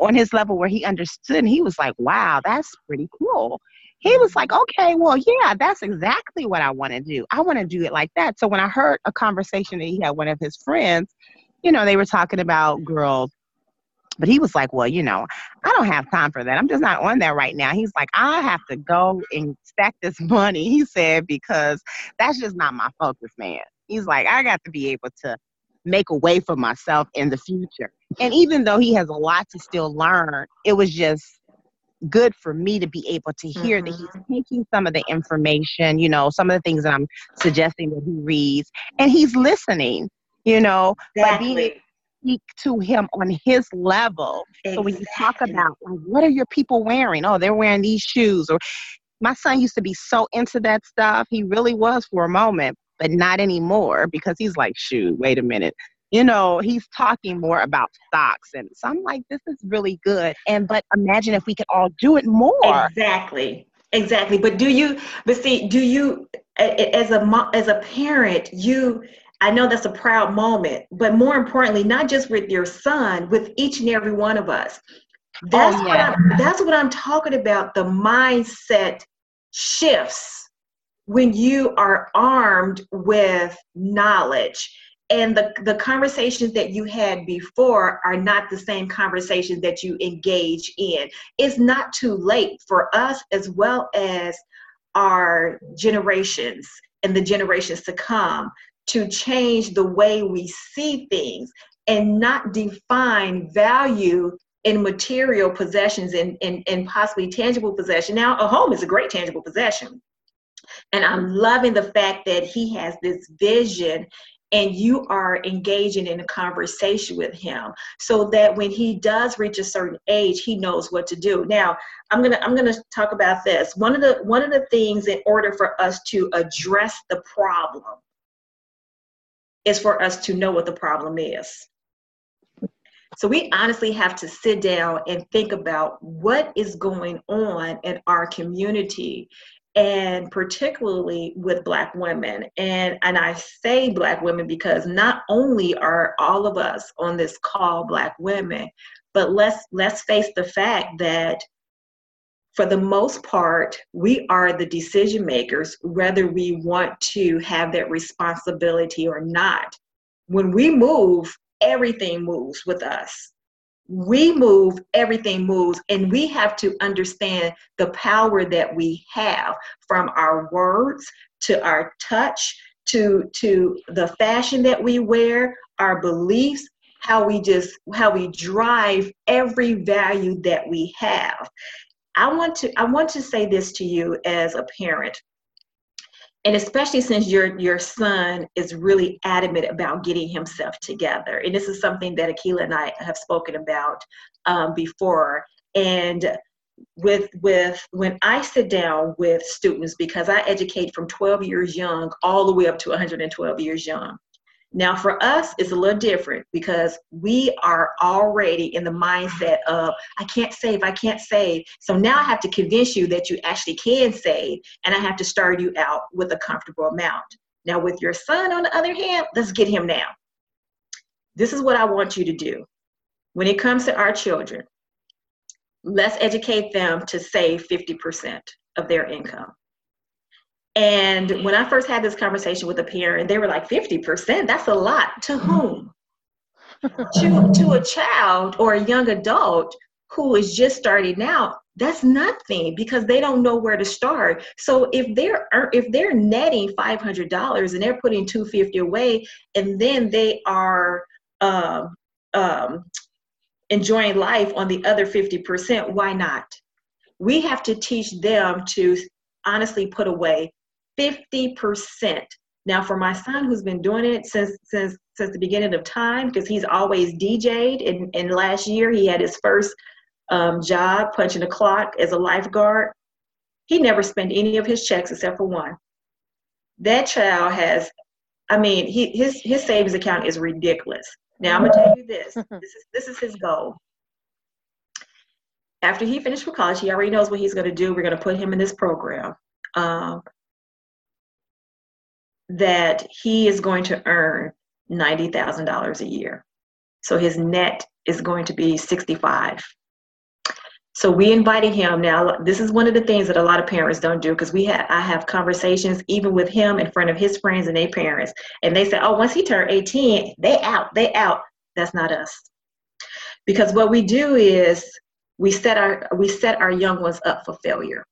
on his level where he understood. And he was like, wow, that's pretty cool. He was like, okay, well, yeah, that's exactly what I want to do. I want to do it like that. So when I heard a conversation that he had one of his friends, you know, they were talking about girls, but he was like, well, you know, I don't have time for that. I'm just not on that right now. He's like, I have to go and stack this money, he said, because that's just not my focus, man. He's like, I got to be able to make a way for myself in the future. And even though he has a lot to still learn, it was just good for me to be able to hear that he's taking some of the information, you know, some of the things that I'm suggesting that he reads, and he's listening, you know, by being speak to him on his level. Exactly. So when you talk about, like, what are your people wearing? Oh, they're wearing these shoes. Or my son used to be so into that stuff. He really was for a moment, but not anymore, because he's like, shoot, wait a minute. You know, he's talking more about stocks. And so I'm like, this is really good. And, but imagine if we could all do it more. Exactly. Exactly. But do you, as a parent, I know that's a proud moment, but more importantly, not just with your son, with each and every one of us. That's what I'm talking about, the mindset shifts when you are armed with knowledge. And the conversations that you had before are not the same conversations that you engage in. It's not too late for us as well as our generations and the generations to come to change the way we see things and not define value in material possessions and possibly tangible possession. Now, a home is a great tangible possession. And I'm loving the fact that he has this vision and you are engaging in a conversation with him so that when he does reach a certain age, he knows what to do. Now, I'm gonna talk about this. One of the things in order for us to address the problem is for us to know what the problem is. So we honestly have to sit down and think about what is going on in our community, and particularly with Black women. And I say Black women because not only are all of us on this call Black women, but let's face the fact that for the most part, we are the decision makers, whether we want to have that responsibility or not. When we move, everything moves with us. We move, everything moves, and we have to understand the power that we have, from our words to our touch to the fashion that we wear, our beliefs, how we drive every value that we have. I want to say this to you as a parent, and especially since your son is really adamant about getting himself together. And this is something that Akilah and I have spoken about before. And with when I sit down with students, because I educate from 12 years young all the way up to 112 years young. Now, for us, it's a little different because we are already in the mindset of, I can't save. So now I have to convince you that you actually can save, and I have to start you out with a comfortable amount. Now, with your son, on the other hand, let's get him now. This is what I want you to do. When it comes to our children, let's educate them to save 50% of their income. And when I first had this conversation with a parent, they were like, 50%? That's a lot. To whom? to a child or a young adult who is just starting out, that's nothing, because they don't know where to start. So if they're netting $500 and they're putting $250 away, and then they are enjoying life on the other 50%, why not? We have to teach them to honestly put away 50%. Now, for my son, who's been doing it since the beginning of time, because he's always DJ'd, and last year he had his first job punching the clock as a lifeguard. He never spent any of his checks except for one. That child has, his savings account is ridiculous. Now, I'm going to tell you this. This is his goal. After he finished with college, he already knows what he's going to do. We're going to put him in this program that he is going to earn $90,000 a year. So his net is going to be $65,000. So we invited him. Now, this is one of the things that a lot of parents don't do, because I have conversations even with him in front of his friends and their parents. And they say, oh, once he turned 18, they out. That's not us. Because what we do is, we set our young ones up for failure.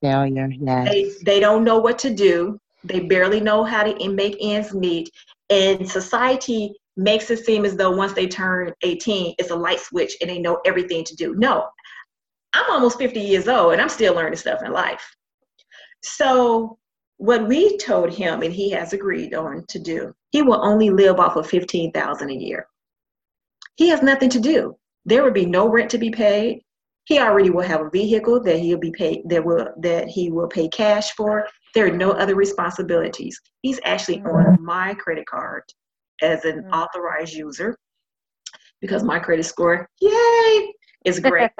Failure, yes. They don't know what to do. They barely know how to make ends meet. And society makes it seem as though once they turn 18, it's a light switch and they know everything to do. No, I'm almost 50 years old and I'm still learning stuff in life. So what we told him, and he has agreed on to do, he will only live off of $15,000 a year. He has nothing to do. There would be no rent to be paid. He already will have a vehicle that he'll be paid, that he will pay cash for. There are no other responsibilities. He's actually on my credit card as an authorized user because my credit score, yay, is great.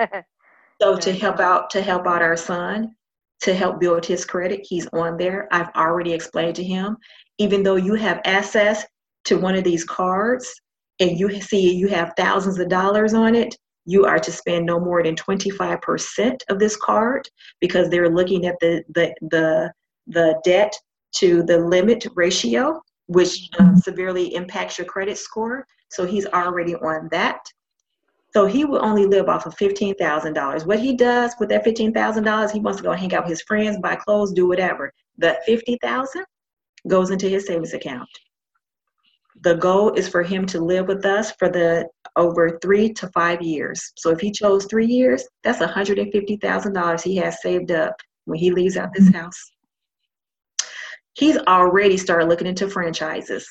So to help out our son, to help build his credit, he's on there. I've already explained to him, even though you have access to one of these cards and you see you have thousands of dollars on it, you are to spend no more than 25% of this card because they're looking at the debt to the limit ratio, which severely impacts your credit score. So he's already on that. So he will only live off of $15,000. What he does with that $15,000, he wants to go hang out with his friends, buy clothes, do whatever. The $50,000 goes into his savings account. The goal is for him to live with us for over 3 to 5 years. So if he chose 3 years, that's $150,000 he has saved up when he leaves out this house. He's already started looking into franchises.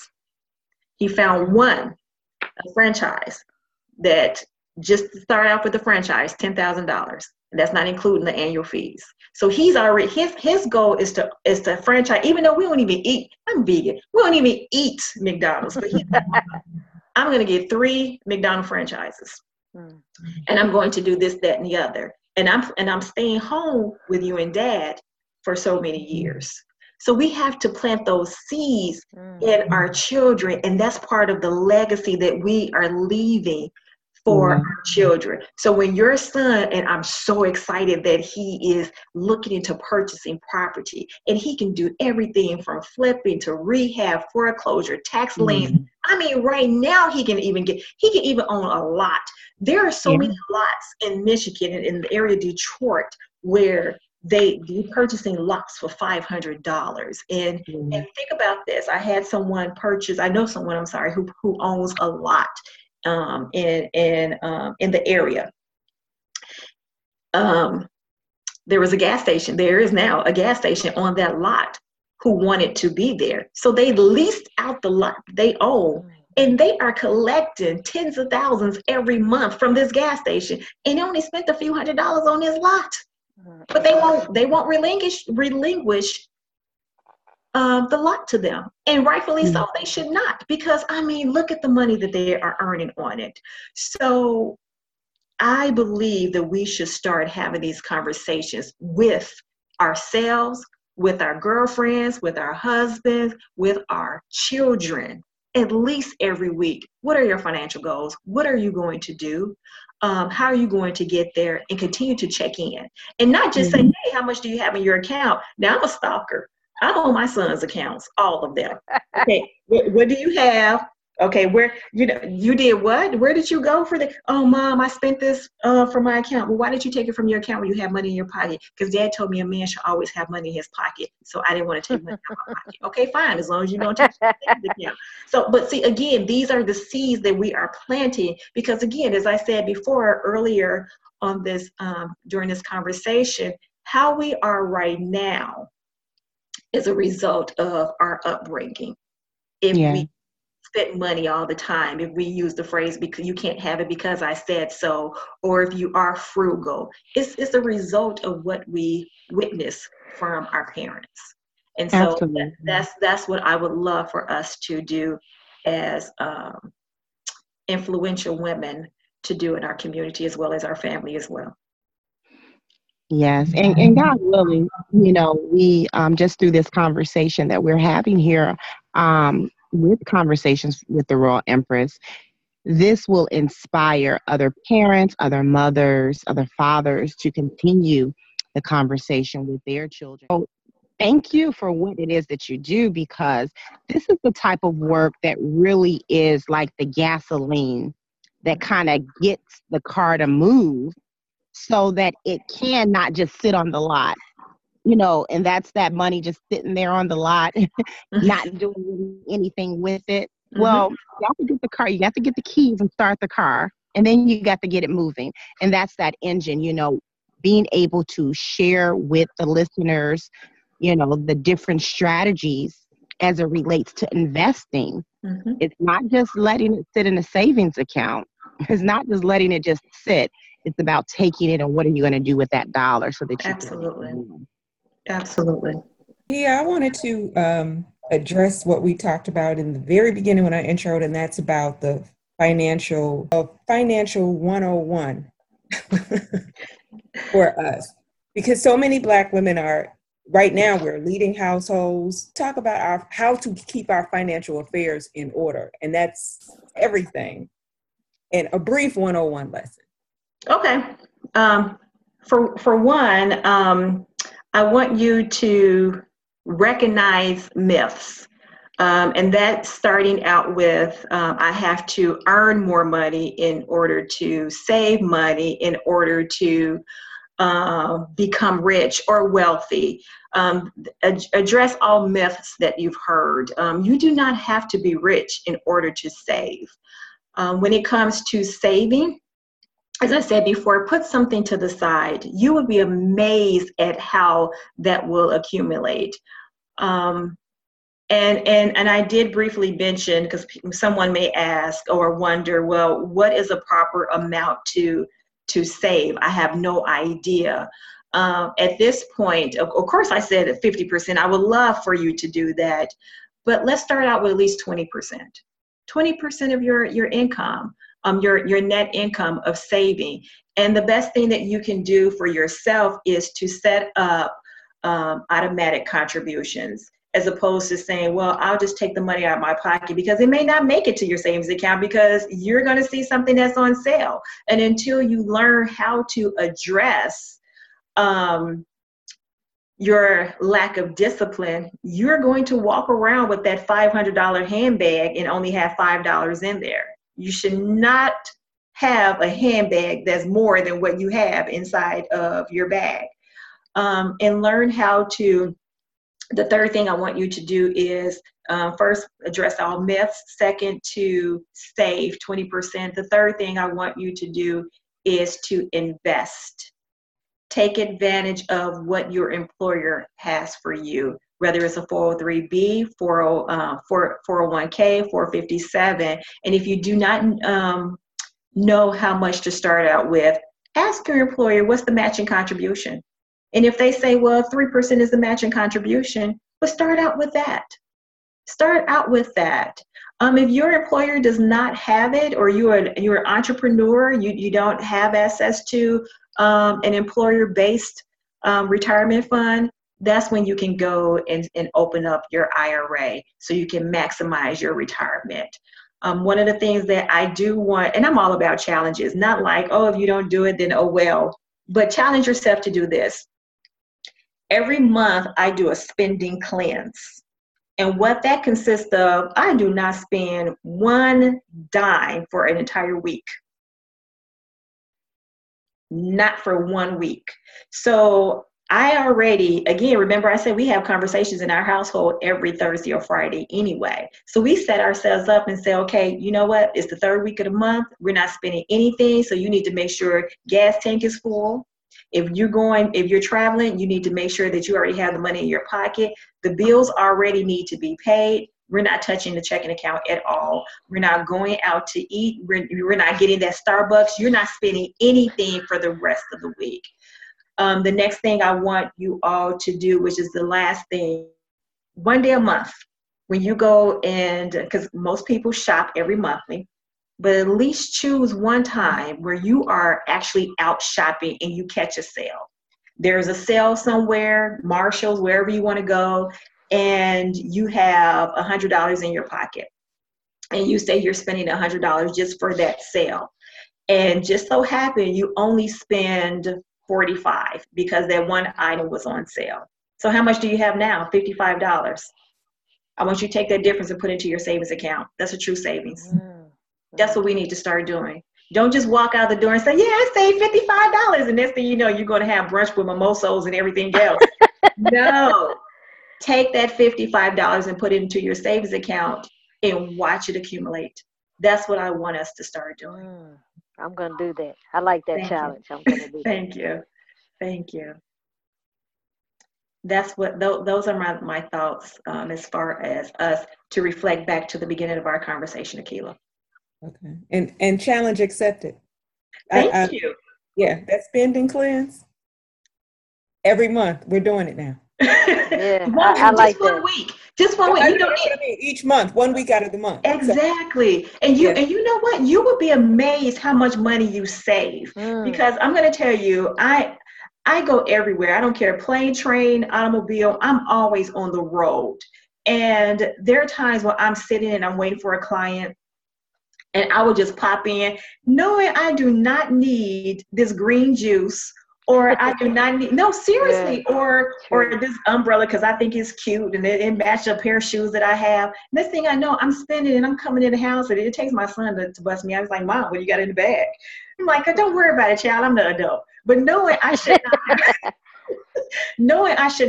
He found a franchise that just to start out with the franchise, $10,000. That's not including the annual fees. So he's already, his goal is to franchise, even though we don't even eat, I'm vegan, we don't even eat McDonald's. But I'm going to get 3 McDonald's franchises, and I'm going to do this, that, and the other. And I'm staying home with you and Dad for so many years. So we have to plant those seeds in our children, and that's part of the legacy that we are leaving for our children. So when your son, and I'm so excited that he is looking into purchasing property, and he can do everything from flipping to rehab, foreclosure, tax lien. I mean, right now he can even own a lot. There are so many lots in Michigan and in the area of Detroit where they be purchasing lots for $500. And think about this. I had someone who owns a lot in the area. There was a gas station. There is now a gas station on that lot who wanted to be there. So they leased out the lot they own, and they are collecting tens of thousands every month from this gas station. And they only spent a few $100s on this lot. But they won't relinquish the lot to them. And rightfully so, they should not, because, I mean, look at the money that they are earning on it. So I believe that we should start having these conversations with ourselves, with our girlfriends, with our husbands, with our children, at least every week. What are your financial goals? What are you going to do? How are you going to get there? And continue to check in, and not just say, hey, how much do you have in your account? Now, I'm a stalker. I'm on my son's accounts, all of them. Okay, what do you have? Okay, where, you did what? Where did you go for the, oh, Mom, I spent this from my account. Well, why did you take it from your account when you have money in your pocket? Because Dad told me a man should always have money in his pocket. So I didn't want to take money out of my pocket. Okay, fine, as long as you don't touch the account. So, but see, again, these are the seeds that we are planting because, again, as I said before earlier on this, during this conversation, how we are right now is a result of our upbringing. If we spend money all the time, if we use the phrase because you can't have it because I said so, or if you are frugal, it's a result of what we witness from our parents. And so that's what I would love for us to do as influential women to do in our community as well as our family as well. Yes. And God willing, we just through this conversation that we're having here, with Conversations with the Royal Empress, this will inspire other parents, other mothers, other fathers to continue the conversation with their children. So thank you for what it is that you do, because this is the type of work that really is like the gasoline that kind of gets the car to move so that it can not just sit on the lot. And that's that money just sitting there on the lot, not doing anything with it. Well, you have to get the car, you have to get the keys and start the car, and then you got to get it moving. And that's that engine, you know, being able to share with the listeners, you know, the different strategies as it relates to investing. Mm-hmm. It's not just letting it sit in a savings account. It's not just letting it just sit. It's about taking it and what are you going to do with that dollar so that you Absolutely. Yeah, I wanted to address what we talked about in the very beginning when I introed, and that's about the financial 101 for us. Because so many Black women are, right now we're leading households. Talk about how to keep our financial affairs in order, and that's everything. And a brief 101 lesson. Okay. For one, I want you to recognize myths. And that's starting out with, I have to earn more money in order to save money, in order to become rich or wealthy. Address all myths that you've heard. You do not have to be rich in order to save. When it comes to saving, as I said before, put something to the side. You will be amazed at how that will accumulate. And I did briefly mention, because someone may ask or wonder, well, what is a proper amount to save? I have no idea. At this point, of course, I said at 50%. I would love for you to do that. But let's start out with at least 20%. 20% of your income. Your net income of saving. And the best thing that you can do for yourself is to set up automatic contributions, as opposed to saying, well, I'll just take the money out of my pocket, because it may not make it to your savings account because you're going to see something that's on sale. And until you learn how to address your lack of discipline, you're going to walk around with that $500 handbag and only have $5 in there. You should not have a handbag that's more than what you have inside of your bag. And learn how to, the third thing I want you to do is first address all myths, second to save 20%. The third thing I want you to do is to invest. Take advantage of what your employer has for you, whether it's a 403B, 401K, 457. And if you do not know how much to start out with, ask your employer, what's the matching contribution? And if they say, well, 3% is the matching contribution, well, start out with that. Start out with that. If your employer does not have it, or you're an entrepreneur, you don't have access to an employer-based retirement fund, that's when you can go and open up your IRA so you can maximize your retirement. One of the things that I do want, and I'm all about challenges, not like, oh, if you don't do it, then oh well, but challenge yourself to do this. Every month I do a spending cleanse. And what that consists of, I do not spend one dime for an entire week. Not for 1 week. So I already, again, remember I said we have conversations in our household every Thursday or Friday anyway. So we set ourselves up and say, okay, you know what? It's the third week of the month. We're not spending anything. So you need to make sure gas tank is full. If you're traveling, you need to make sure that you already have the money in your pocket. The bills already need to be paid. We're not touching the checking account at all. We're not going out to eat. We're not getting that Starbucks. You're not spending anything for the rest of the week. The next thing I want you all to do, which is the last thing, one day a month, when you go and, because most people shop every monthly, but at least choose one time where you are actually out shopping and you catch a sale. There's a sale somewhere, Marshall's, wherever you want to go, and you have $100 in your pocket. And you say you're spending $100 just for that sale. And just so happen, you only spend $45 because that one item was on sale. So how much do you have now? $55. I want you to take that difference and put it into your savings account. That's a true savings. Mm-hmm. That's what we need to start doing. Don't just walk out the door and say, yeah, I saved $55. And next thing you know, you're going to have brunch with mimosas and everything else. No. Take that $55 and put it into your savings account. and watch it accumulate. That's what I want us to start doing. I'm going to do that. I like that challenge. I'm going to do that. Thank you. Thank you. That's what, those are my thoughts as far as us to reflect back to the beginning of our conversation, Akilah. Okay. And challenge accepted. Thank you. Yeah. That spend and cleanse. Every month. We're doing it now. Yeah, I like that. Week. Just 1 week. You don't need each month. 1 week out of the month. Exactly. So. And you know what? You would be amazed how much money you save. Because I'm going to tell you, I go everywhere. I don't care, plane, train, automobile. I'm always on the road. And there are times when I'm sitting and I'm waiting for a client, and I will just pop in, knowing I do not need this green juice, or I do not need, no, seriously, or this umbrella because I think it's cute and it matches a pair of shoes that I have. Next thing I know, I'm spending and I'm coming in the house, and it takes my son to bust me. I was like, Mom, what do you got in the bag? I'm like, don't worry about it, child. I'm the adult. But knowing I should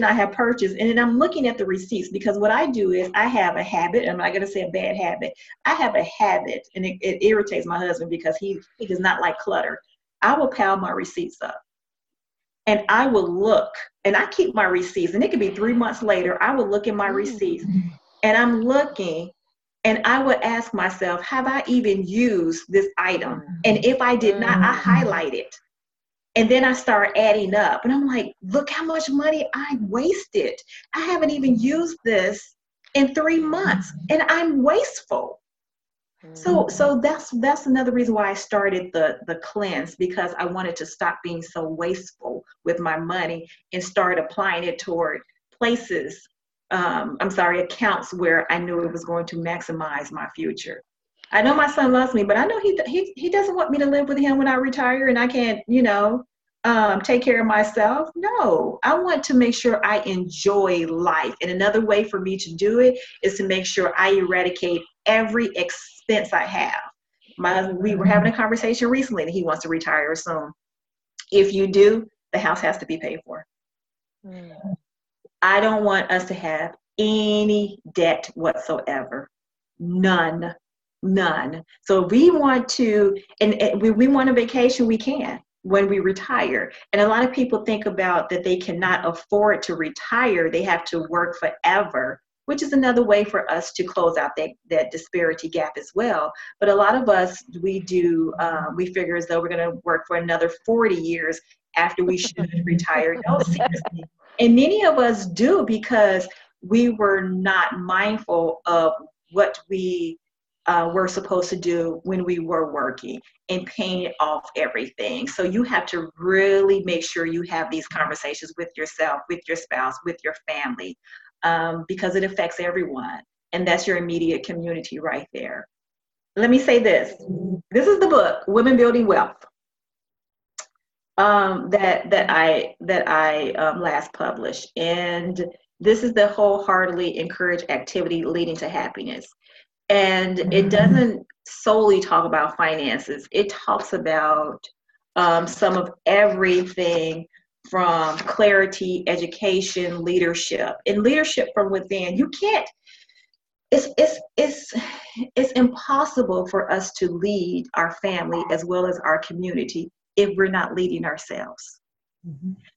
not have purchased. And then I'm looking at the receipts, because what I do is I have a habit, and I'm not going to say a bad habit. I have a habit, and it irritates my husband because he does not like clutter. I will pile my receipts up. And I will look, and I keep my receipts, and it could be 3 months later, I will look at my receipts, and I'm looking, and I would ask myself, have I even used this item? And if I did not, I highlight it. And then I start adding up, and I'm like, look how much money I wasted. I haven't even used this in 3 months, and I'm wasteful. So that's another reason why I started the cleanse, because I wanted to stop being so wasteful with my money and start applying it toward accounts where I knew it was going to maximize my future. I know my son loves me, but I know he doesn't want me to live with him when I retire and I can't, take care of myself. No, I want to make sure I enjoy life. And another way for me to do it is to make sure I eradicate every expense I have. My husband, we were having a conversation recently that he wants to retire soon. If you do, the house has to be paid for. I don't want us to have any debt whatsoever. None. So we want to, and we want a vacation, we can when we retire. And a lot of people think about that they cannot afford to retire. They have to work forever, which is another way for us to close out that disparity gap as well. But a lot of us, we figure as though we're going to work for another 40 years after we should retire. No, seriously. And many of us do, because we were not mindful of what we were supposed to do when we were working and paying off everything. So you have to really make sure you have these conversations with yourself, with your spouse, with your family. Because it affects everyone, and that's your immediate community right there. Let me say this. This is the book, Women Building Wealth, that I last published, and this is the wholeheartedly encourage activity leading to happiness. And it doesn't solely talk about finances. It talks about some of everything from clarity, education, leadership, and leadership from within. You can't, it's impossible for us to lead our family as well as our community if we're not leading ourselves.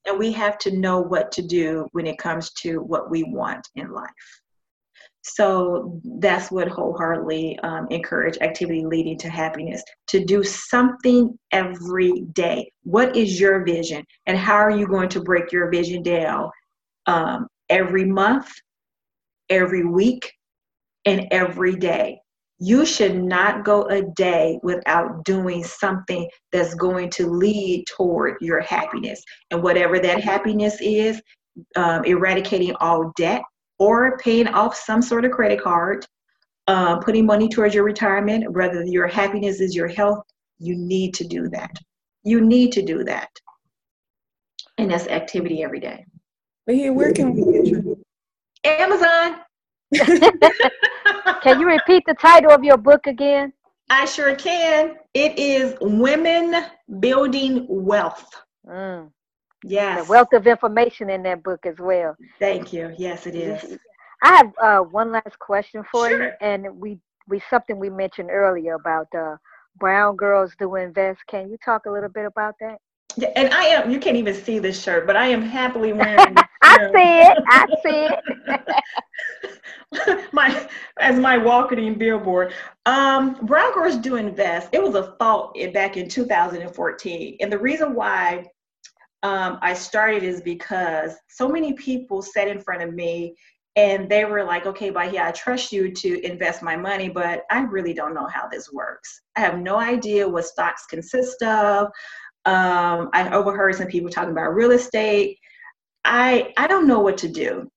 And we have to know what to do when it comes to what we want in life. So that's what wholeheartedly encourage activity leading to happiness, to do something every day. What is your vision, and how are you going to break your vision down every month, every week, and every day? You should not go a day without doing something that's going to lead toward your happiness. And whatever that happiness is, eradicating all debt, or paying off some sort of credit card, putting money towards your retirement, whether your happiness is your health, you need to do that. You need to do that. And that's activity every day. But here, where can we get you? Amazon. Can you repeat the title of your book again? I sure can. It is Women Building Wealth. Yes. The wealth of information in that book as well. Thank you. Yes, it is. I have one last question for you, and we something we mentioned earlier about Brown Girls Do Invest. Can you talk a little bit about that? Yeah, and I am, you can't even see this shirt, but I am happily wearing this. I see it. as my walking billboard. Brown Girls Do Invest, it was a thought back in 2014. And the reason why I started is because so many people sat in front of me and they were like, okay, Bahia, I trust you to invest my money, but I really don't know how this works. I have no idea what stocks consist of. I overheard some people talking about real estate. I don't know what to do.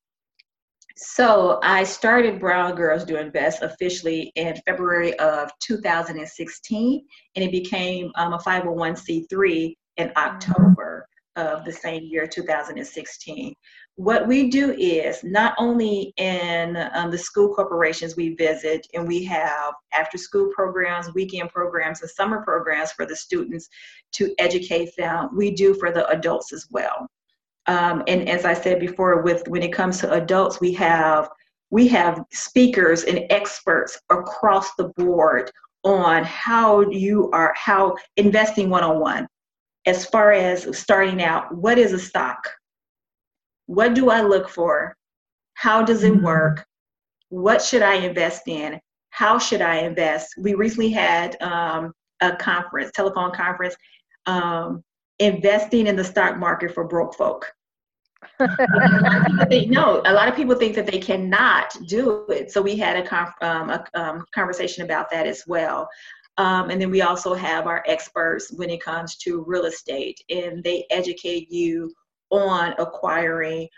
So I started Brown Girls Do Invest officially in February of 2016, and it became a 501c3 in October of the same year, 2016. What we do is not only in the school corporations we visit, and we have after school programs, weekend programs, and summer programs for the students to educate them, we do for the adults as well. And as I said before, when it comes to adults, we have speakers and experts across the board on how investing one-on-one, as far as starting out, what is a stock? What do I look for? How does it work? What should I invest in? How should I invest? We recently had a conference, telephone conference, investing in the stock market for broke folk. A lot of people think that they cannot do it. So we had a conversation about that as well. And then we also have our experts when it comes to real estate, and they educate you on acquiring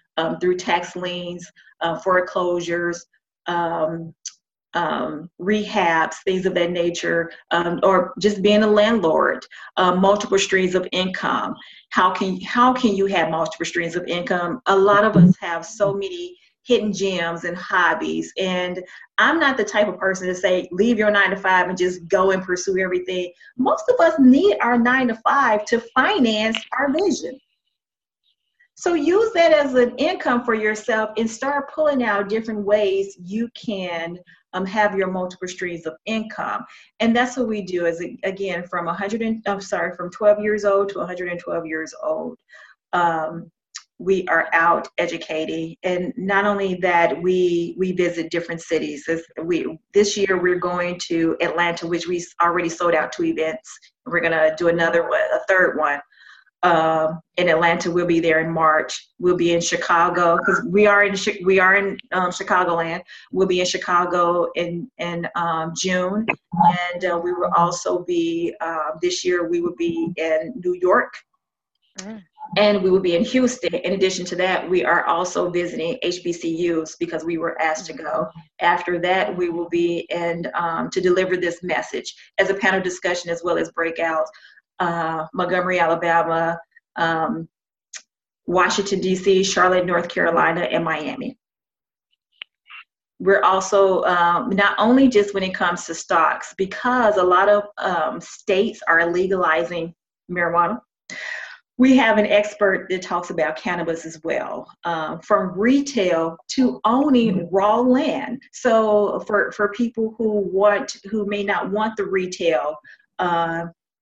through tax liens, foreclosures, rehabs, things of that nature, or just being a landlord, multiple streams of income. How can you have multiple streams of income? A lot of us have so many hidden gems and hobbies, and I'm not the type of person to say, leave your 9-to-5 and just go and pursue everything. Most of us need our 9-to-5 to finance our vision. So use that as an income for yourself and start pulling out different ways you can have your multiple streams of income. And that's what we do is, again, from 12 years old to 112 years old. We are out educating. And not only that, we visit different cities. This year we're going to Atlanta, which we already sold out 2 events. We're going to do another one, a third one. In Atlanta, we'll be there in March. We'll be in Chicago because we are in Chicagoland. We'll be in Chicago in June, and we will also be this year. We will be in New York, and we will be in Houston. In addition to that, we are also visiting HBCUs because we were asked to go. After that, we will be in to deliver this message as a panel discussion as well as breakouts. Montgomery, Alabama, Washington, D.C., Charlotte, North Carolina, and Miami. We're also not only just when it comes to stocks, because a lot of states are legalizing marijuana. We have an expert that talks about cannabis as well, from retail to owning raw land. So for people who may not want the retail,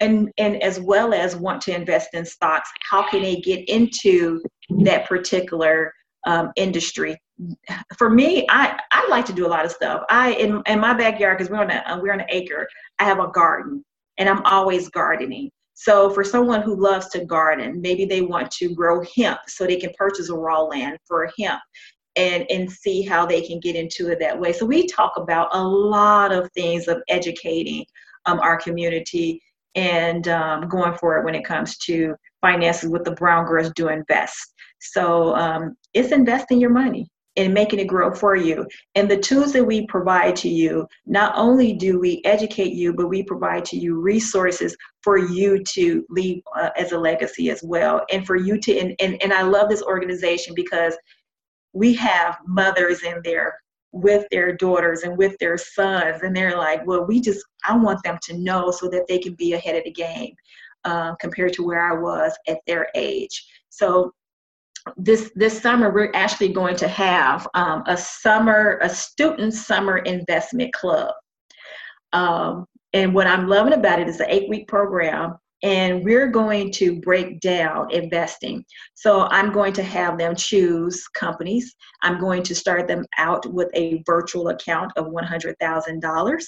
and as well as want to invest in stocks, how can they get into that particular industry? For me, I like to do a lot of stuff. In my backyard, because we're on an acre, I have a garden, and I'm always gardening. So for someone who loves to garden, maybe they want to grow hemp, so they can purchase a raw land for hemp and see how they can get into it that way. So we talk about a lot of things of educating our community and going forward when it comes to finances with the Brown Girls Do Invest. So it's investing your money and making it grow for you. And the tools that we provide to you, not only do we educate you, but we provide to you resources for you to leave as a legacy as well. And for you to, and I love this organization because we have mothers in there with their daughters and with their sons, and they're like, well, I want them to know so that they can be ahead of the game compared to where I was at their age. So this summer we're actually going to have a student summer investment club. And what I'm loving about it is an 8-week program, and we're going to break down investing. So I'm going to have them choose companies. I'm going to start them out with a virtual account of $100,000,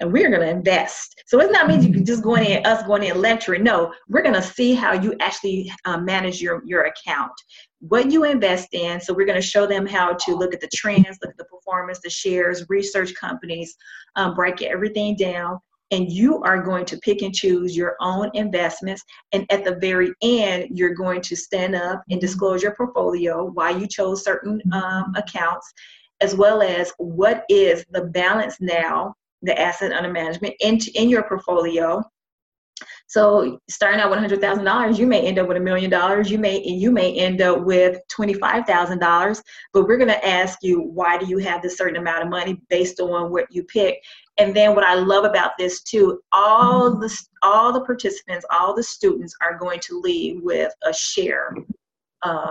and we're going to invest. So it's not mean you can just go in and us going in lecturing. No, we're going to see how you actually manage your account, what you invest in. So we're going to show them how to look at the trends, look at the performance, the shares, research companies, break everything down. And you are going to pick and choose your own investments. And at the very end, you're going to stand up and disclose your portfolio, why you chose certain accounts, as well as what is the balance now, the asset under management in your portfolio. So starting out $100,000, you may end up with $1 million. You may end up with $25,000, but we're going to ask you, why do you have this certain amount of money based on what you pick? And then what I love about this too, all the participants, all the students are going to leave with a share.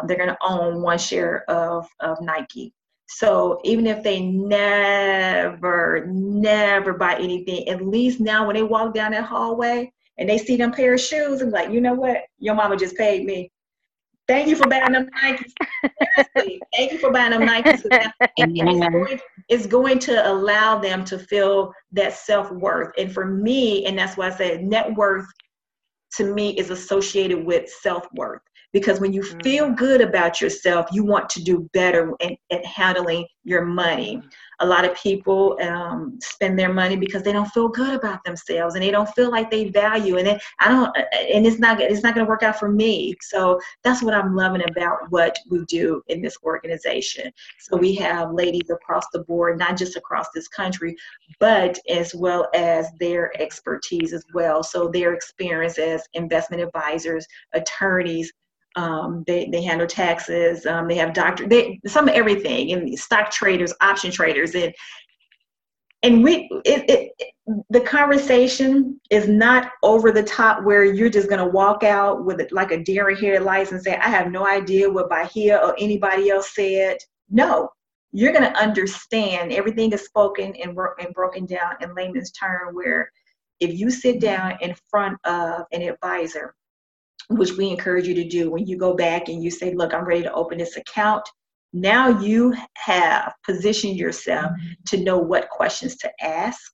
They're going to own one share of Nike. So even if they never buy anything, at least now when they walk down that hallway and they see them pair of shoes, and like, you know what? Your mama just paid me. Thank you for buying them Nikes. Thank you for buying them Nikes. And it's going to allow them to feel that self-worth. And for me, and that's why I said net worth to me is associated with self-worth. Because when you feel good about yourself, you want to do better at handling your money. A lot of people spend their money because they don't feel good about themselves and they don't feel like they value. And it's not going to work out for me. So that's what I'm loving about what we do in this organization. So we have ladies across the board, not just across this country, but as well as their expertise as well. So their experience as investment advisors, attorneys. They handle taxes. They have doctor. They some of everything, and stock traders, option traders, and the conversation is not over the top where you're just gonna walk out with like a deer in headlights and say, I have no idea what Bahia or anybody else said. No, you're gonna understand. Everything is spoken and broken down in layman's term. Where if you sit down in front of an advisor, which we encourage you to do when you go back and you say, look, I'm ready to open this account. Now you have positioned yourself to know what questions to ask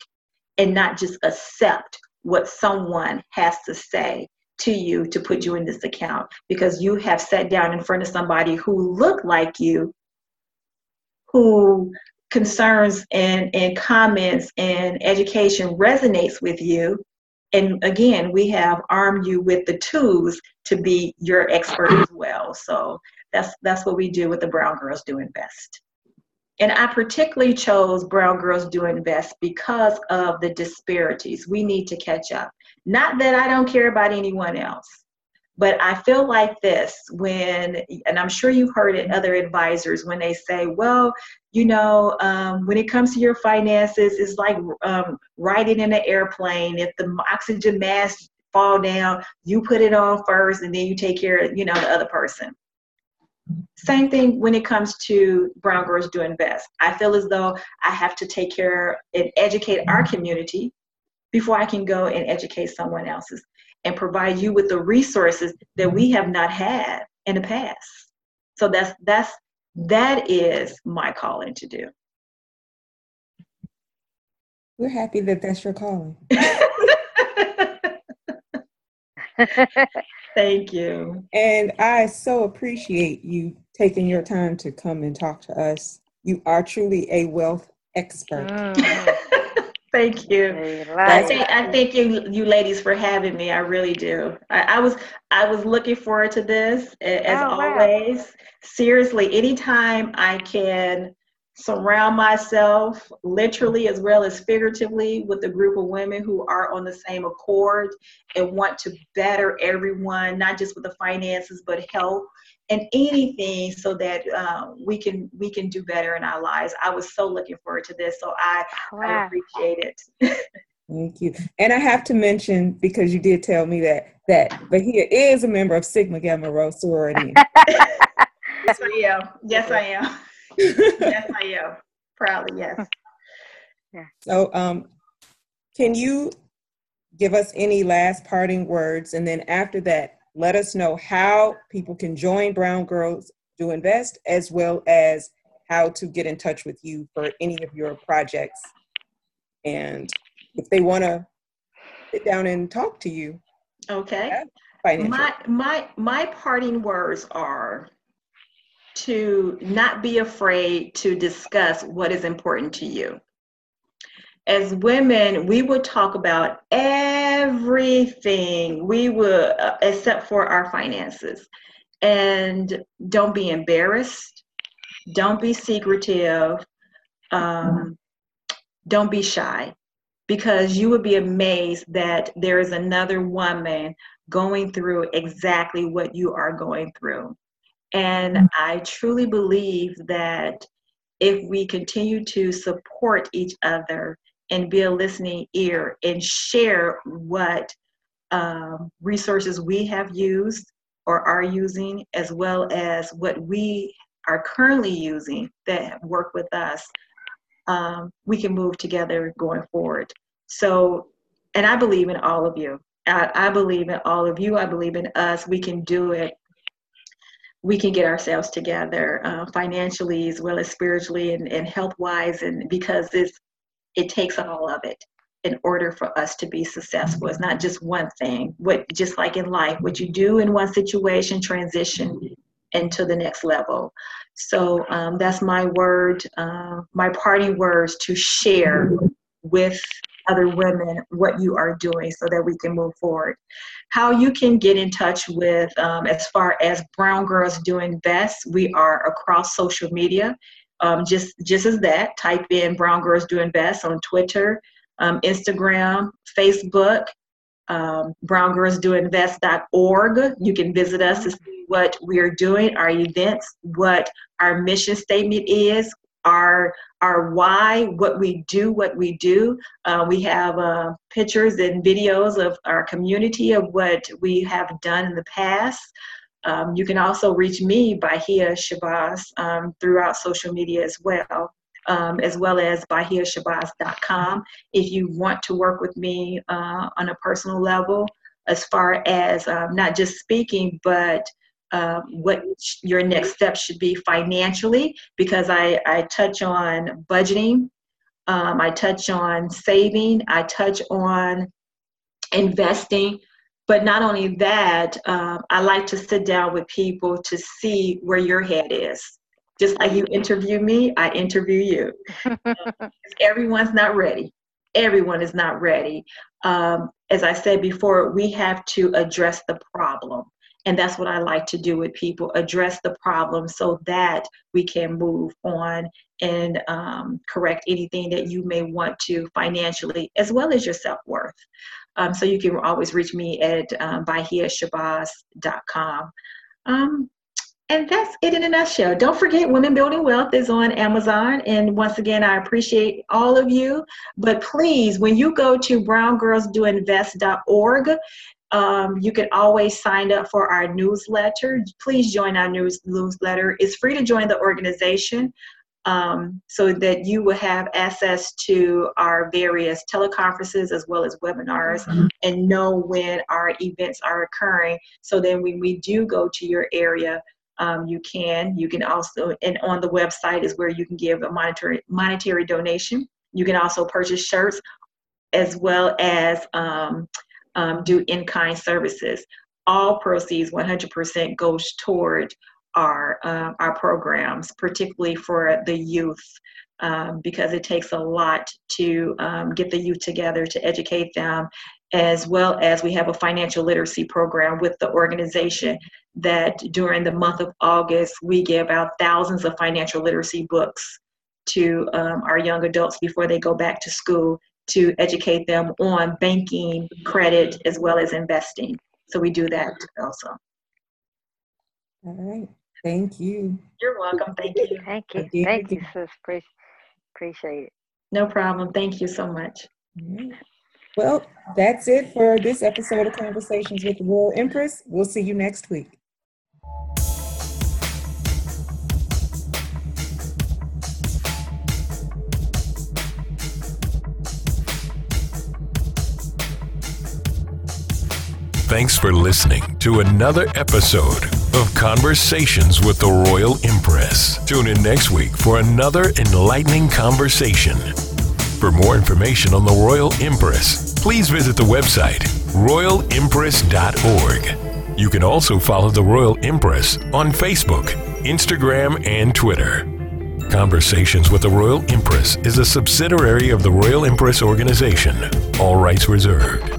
and not just accept what someone has to say to you to put you in this account, because you have sat down in front of somebody who looked like you, who concerns and comments and education resonates with you. And again, we have armed you with the tools to be your expert as well. So that's what we do with the Brown Girls Do Invest. And I particularly chose Brown Girls Do Invest because of the disparities. We need to catch up. Not that I don't care about anyone else, but I feel like this when, and I'm sure you've heard it, other advisors when they say, well, you know, when it comes to your finances, it's like riding in an airplane. If the oxygen mask fall down, you put it on first, and then you take care of, you know, the other person. Same thing when it comes to Brown Girls Do Invest. I feel as though I have to take care and educate our community before I can go and educate someone else's and provide you with the resources that we have not had in the past. So that is my calling to do. We're happy that that's your calling. Thank you. And I so appreciate you taking your time to come and talk to us. You are truly a wealth expert. Thank you. I thank you ladies for having me. I really do. I was looking forward to this as always. Wow. Seriously, anytime I can surround myself literally as well as figuratively with a group of women who are on the same accord and want to better everyone, not just with the finances, but health and anything so that we can do better in our lives. I was so looking forward to this. So I appreciate it. Thank you. And I have to mention, because you did tell me that Bahia is a member of Sigma Gamma Rho sorority. Yes, I am. Yes, I am. Yes, I am. Proudly, yes. Yeah. So Can you give us any last parting words? And then after that, let us know how people can join Brown Girls Do Invest, as well as how to get in touch with you for any of your projects. And if they want to sit down and talk to you. Okay. My parting words are to not be afraid to discuss what is important to you. As women, we would talk about everything we would, except for our finances. And don't be embarrassed. Don't be secretive. Don't be shy, because you would be amazed that there is another woman going through exactly what you are going through. And I truly believe that if we continue to support each other and be a listening ear and share what resources we have used or are using, as well as what we are currently using that work with us, we can move together going forward. So, and I believe in all of you. I believe in all of you. I believe in us. We can do it. We can get ourselves together financially as well as spiritually and health-wise, and because it takes all of it in order for us to be successful. It's not just one thing. Just like in life, what you do in one situation transition into the next level. So that's my word, my parting words, to share with other women what you are doing so that we can move forward. How you can get in touch with, as far as Brown Girls Do Invest, we are across social media. Just as that, type in Brown Girls Do Invest on Twitter, Instagram, Facebook, browngirlsdoinvest.org. You can visit us to see what we are doing, our events, what our mission statement is, our why, what we do. We have pictures and videos of our community, of what we have done in the past. You can also reach me, Bahia Shabazz, throughout social media as well, as well as BahiaShabazz.com. If you want to work with me on a personal level, as far as not just speaking, but what your next step should be financially, because I touch on budgeting, I touch on saving, I touch on investing. But not only that, I like to sit down with people to see where your head is. Just like you interview me, I interview you. Everyone's not ready. Everyone is not ready. As I said before, we have to address the problem. And that's what I like to do with people, address the problem so that we can move on and correct anything that you may want to financially, as well as your self-worth. So you can always reach me at BahiaShabazz.com. And that's it in a nutshell. Don't forget, Women Building Wealth is on Amazon. And once again, I appreciate all of you. But please, when you go to browngirlsdoinvest.org, you can always sign up for our newsletter. Please join our newsletter. It's free to join the organization, so that you will have access to our various teleconferences as well as webinars, and know when our events are occurring. So then when we do go to your area, you can also, and on the website is where you can give a monetary donation. You can also purchase shirts, as well as do in-kind services. All proceeds, 100%, goes toward our programs, particularly for the youth, because it takes a lot to get the youth together, to educate them, as well as we have a financial literacy program with the organization that during the month of August, we give out thousands of financial literacy books to our young adults before they go back to school, to educate them on banking, credit, as well as investing. So we do that also. All right. Thank you. You're welcome. Thank you. Thank you, sis. Appreciate it. No problem. Thank you so much. Well, that's it for this episode of Conversations with the Royal Empress. We'll see you next week. Thanks for listening to another episode of Conversations with the Royal Empress. Tune in next week for another enlightening conversation. For more information on the Royal Empress, please visit the website royalempress.org. You can also follow the Royal Empress on Facebook, Instagram, and Twitter. Conversations with the Royal Empress is a subsidiary of the Royal Empress Organization. All rights reserved.